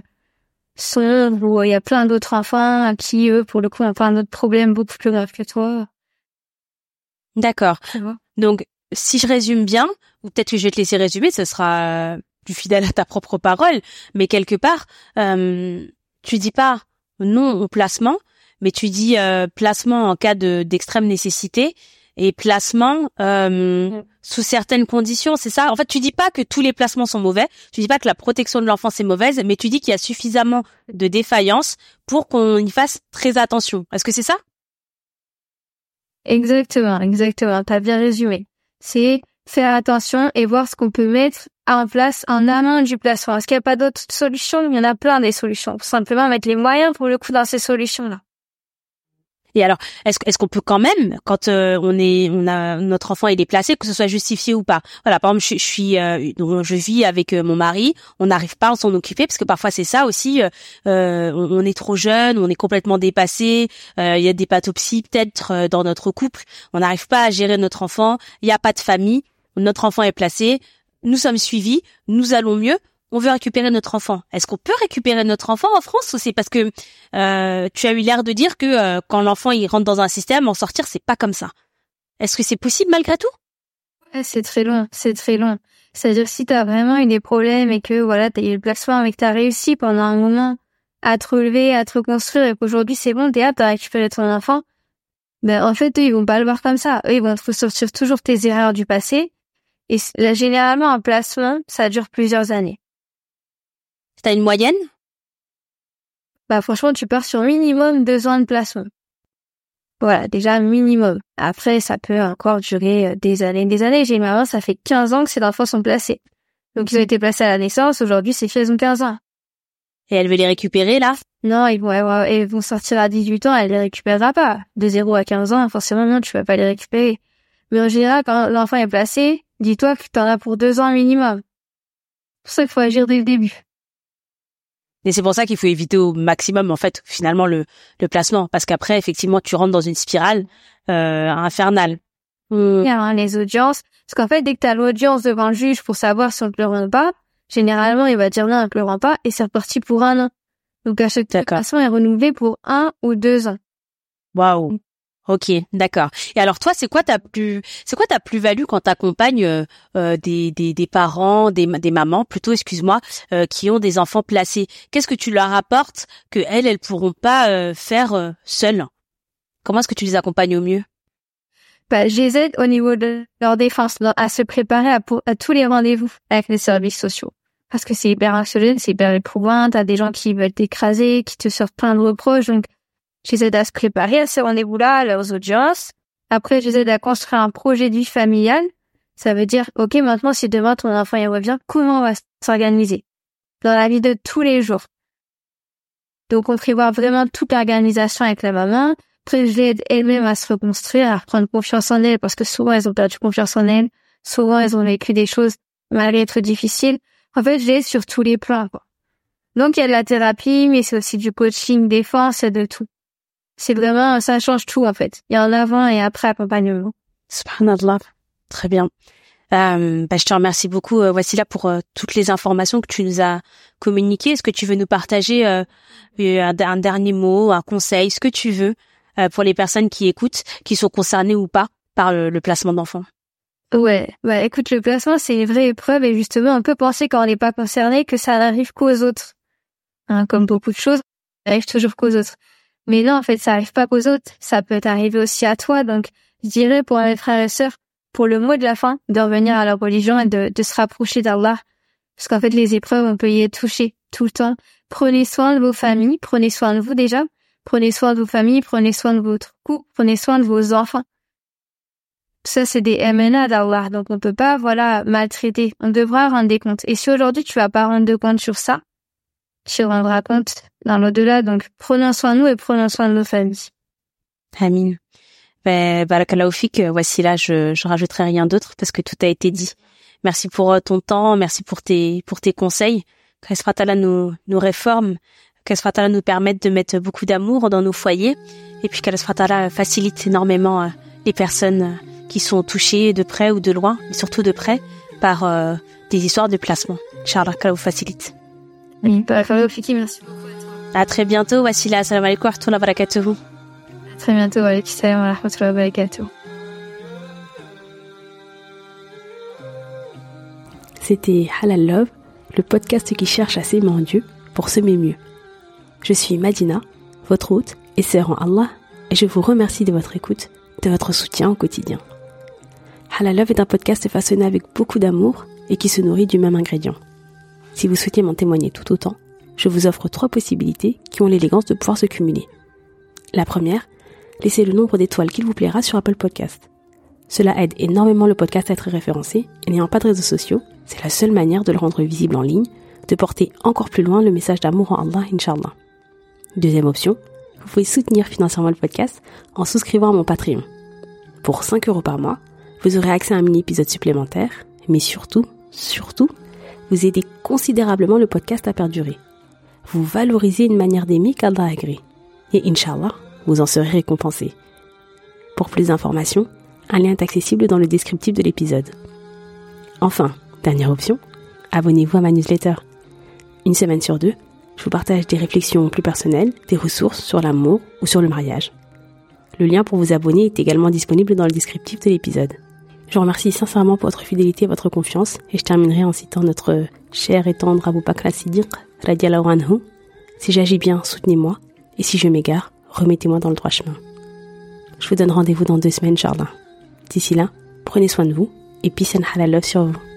sombre où il y a plein d'autres enfants qui, eux, pour le coup, ont plein d'autres problèmes beaucoup plus graves que toi. D'accord. Donc, si je résume bien, ou peut-être que je vais te laisser résumer, ce sera... Tu es fidèle à ta propre parole, mais quelque part, tu dis pas non au placement, mais tu dis placement en cas d'extrême nécessité et placement sous certaines conditions, c'est ça? En fait, tu dis pas que tous les placements sont mauvais, tu dis pas que la protection de l'enfance est mauvaise, mais tu dis qu'il y a suffisamment de défaillances pour qu'on y fasse très attention. Est-ce que c'est ça? Exactement. T'as bien résumé. C'est faire attention et voir ce qu'on peut mettre en place en amont du placement. Est-ce qu'il n'y a pas d'autres solutions? Il y en a plein des solutions. Faut simplement mettre les moyens pour le coup dans ces solutions-là. Et alors, est-ce qu'on peut quand même, quand on a notre enfant, il est placé, que ce soit justifié ou pas. Voilà, par exemple, je vis avec mon mari, on n'arrive pas à s'en occuper parce que parfois c'est ça aussi. On est trop jeune, on est complètement dépassé. Il y a des pathopsies peut-être dans notre couple. On n'arrive pas à gérer notre enfant. Il n'y a pas de famille. Notre enfant est placé. Nous sommes suivis. Nous allons mieux. On veut récupérer notre enfant. Est-ce qu'on peut récupérer notre enfant en France ou c'est parce que tu as eu l'air de dire que quand l'enfant il rentre dans un système, en sortir c'est pas comme ça. Est-ce que c'est possible malgré tout? Ouais, c'est très loin, c'est très loin. C'est-à-dire si t'as vraiment eu des problèmes et que voilà t'as eu le placement mais que t'as réussi pendant un moment à te relever, à te reconstruire et qu'aujourd'hui c'est bon, t'es apte à récupérer ton enfant, ben en fait eux ils vont pas le voir comme ça. Eux ils vont te ressortir toujours tes erreurs du passé et là généralement un placement ça dure plusieurs années. T'as une moyenne? Bah franchement, tu pars sur minimum 2 ans de placement. Voilà, déjà minimum. Après, ça peut encore durer des années et des années. J'ai une maman, ça fait 15 ans que ses enfants sont placés. Donc ils ont été placés à la naissance, aujourd'hui ses filles ont 15 ans. Et elle veut les récupérer là? Non, ils vont sortir à 18 ans, elle les récupérera pas. De 0 à 15 ans, forcément non, tu vas pas les récupérer. Mais en général, quand l'enfant est placé, dis-toi que t'en as pour 2 ans minimum. C'est pour ça qu'il faut agir dès le début. Et c'est pour ça qu'il faut éviter au maximum, en fait, finalement, le placement. Parce qu'après, effectivement, tu rentres dans une spirale infernale. Alors, les audiences. Parce qu'en fait, dès que tu as l'audience devant le juge pour savoir si on te le rend pas, généralement, il va dire non, on ne te le rend pas. Et c'est reparti pour 1 an. Donc, à chaque placement est renouvelé pour 1 ou 2 ans. Waouh. Ok, d'accord. Et alors toi, c'est quoi ta plus-value quand t'accompagnes des parents, des mamans plutôt, excuse-moi, qui ont des enfants placés? Qu'est-ce que tu leur apportes que elles pourront pas faire seules? Comment est-ce que tu les accompagnes au mieux? Bah, je les aide au niveau de leur défense, à se préparer à tous les rendez-vous avec les services sociaux. Parce que c'est hyper anxiogène, c'est hyper éprouvant, t'as des gens qui veulent t'écraser, qui te sortent plein de reproches, donc je les aide à se préparer à ces rendez-vous-là, à leurs audiences. Après, je les aide à construire un projet de vie familiale. Ça veut dire, ok, maintenant, si demain ton enfant y revient, comment on va s'organiser dans la vie de tous les jours? Donc, on prévoit vraiment toute l'organisation avec la maman. Après, je les aide elle-même à se reconstruire, à reprendre confiance en elle, parce que souvent, elles ont perdu confiance en elles. Souvent, elles ont vécu des choses malgré être difficiles. En fait, je les aide sur tous les plans, quoi. Donc, il y a de la thérapie, mais c'est aussi du coaching, des forces, de tout. C'est vraiment, ça change tout, en fait. Il y a en avant et après accompagnement. Subhanallah. Très bien. Je te remercie beaucoup, Wassila, pour toutes les informations que tu nous as communiquées. Est-ce que tu veux nous partager un dernier mot, un conseil, ce que tu veux, pour les personnes qui écoutent, qui sont concernées ou pas par le placement d'enfants? Ouais. Bah, écoute, le placement, c'est une vraie épreuve et justement, on peut penser quand on n'est pas concerné que ça n'arrive qu'aux autres. Comme beaucoup de choses, ça n'arrive toujours qu'aux autres. Mais non, en fait, ça arrive pas qu'aux autres. Ça peut t'arriver aussi à toi. Donc, je dirais pour mes frères et sœurs, pour le mot de la fin, de revenir à leur religion et de se rapprocher d'Allah. Parce qu'en fait, les épreuves, on peut y être touché tout le temps. Prenez soin de vos familles. Prenez soin de vous déjà. Prenez soin de vos familles. Prenez soin de votre couple. Prenez soin de vos enfants. Ça, c'est des MNA d'Allah. Donc, on peut pas, maltraiter. On devra rendre des comptes. Et si aujourd'hui, tu vas pas rendre de compte sur ça, tu rendras compte dans l'au-delà. Donc, prenons soin de nous et prenons soin de nos familles. Amin. Barakallahu fik, Wassila, je rajouterai rien d'autre parce que tout a été dit. Merci pour ton temps, merci pour tes conseils. Qu'Allah Ta'ala nous réforme, qu'Allah Ta'ala nous permette de mettre beaucoup d'amour dans nos foyers et puis qu'Allah Ta'ala facilite énormément les personnes qui sont touchées de près ou de loin, mais surtout de près, par des histoires de placement. Inch'Allah, qu'Allah vous facilite. Oui, merci. À très bientôt, Wassila. Assalamu alaikum wa rahmatullahi wa barakatuh. À très bientôt, wa alaikum wa rahmatullahi wa barakatuh. C'était Halal Love, le podcast qui cherche à s'aimer en Dieu pour s'aimer mieux. Je suis Madina, votre hôte et sœur en Allah, et je vous remercie de votre écoute, de votre soutien au quotidien. Halal Love est un podcast façonné avec beaucoup d'amour et qui se nourrit du même ingrédient. Si vous souhaitez m'en témoigner tout autant, je vous offre 3 possibilités qui ont l'élégance de pouvoir se cumuler. La première, laissez le nombre d'étoiles qu'il vous plaira sur Apple Podcast. Cela aide énormément le podcast à être référencé et n'ayant pas de réseaux sociaux, c'est la seule manière de le rendre visible en ligne, de porter encore plus loin le message d'amour en Allah, Inch'Allah. Deuxième option, vous pouvez soutenir financièrement le podcast en souscrivant à mon Patreon. Pour 5 € par mois, vous aurez accès à un mini-épisode supplémentaire, mais surtout, vous aidez considérablement le podcast à perdurer. Vous valorisez une manière d'aimer qu'Allah a agréée. Et Inch'Allah, vous en serez récompensé. Pour plus d'informations, un lien est accessible dans le descriptif de l'épisode. Enfin, dernière option, abonnez-vous à ma newsletter. Une semaine sur 2, je vous partage des réflexions plus personnelles, des ressources sur l'amour ou sur le mariage. Le lien pour vous abonner est également disponible dans le descriptif de l'épisode. Je vous remercie sincèrement pour votre fidélité et votre confiance, et je terminerai en citant notre cher et tendre Abou Bakr al-Siddiq, radiallahu anhu. Si j'agis bien, soutenez-moi, et si je m'égare, remettez-moi dans le droit chemin. Je vous donne rendez-vous dans 2 semaines, Inch'Allah. D'ici là, prenez soin de vous, et peace and halal love sur vous.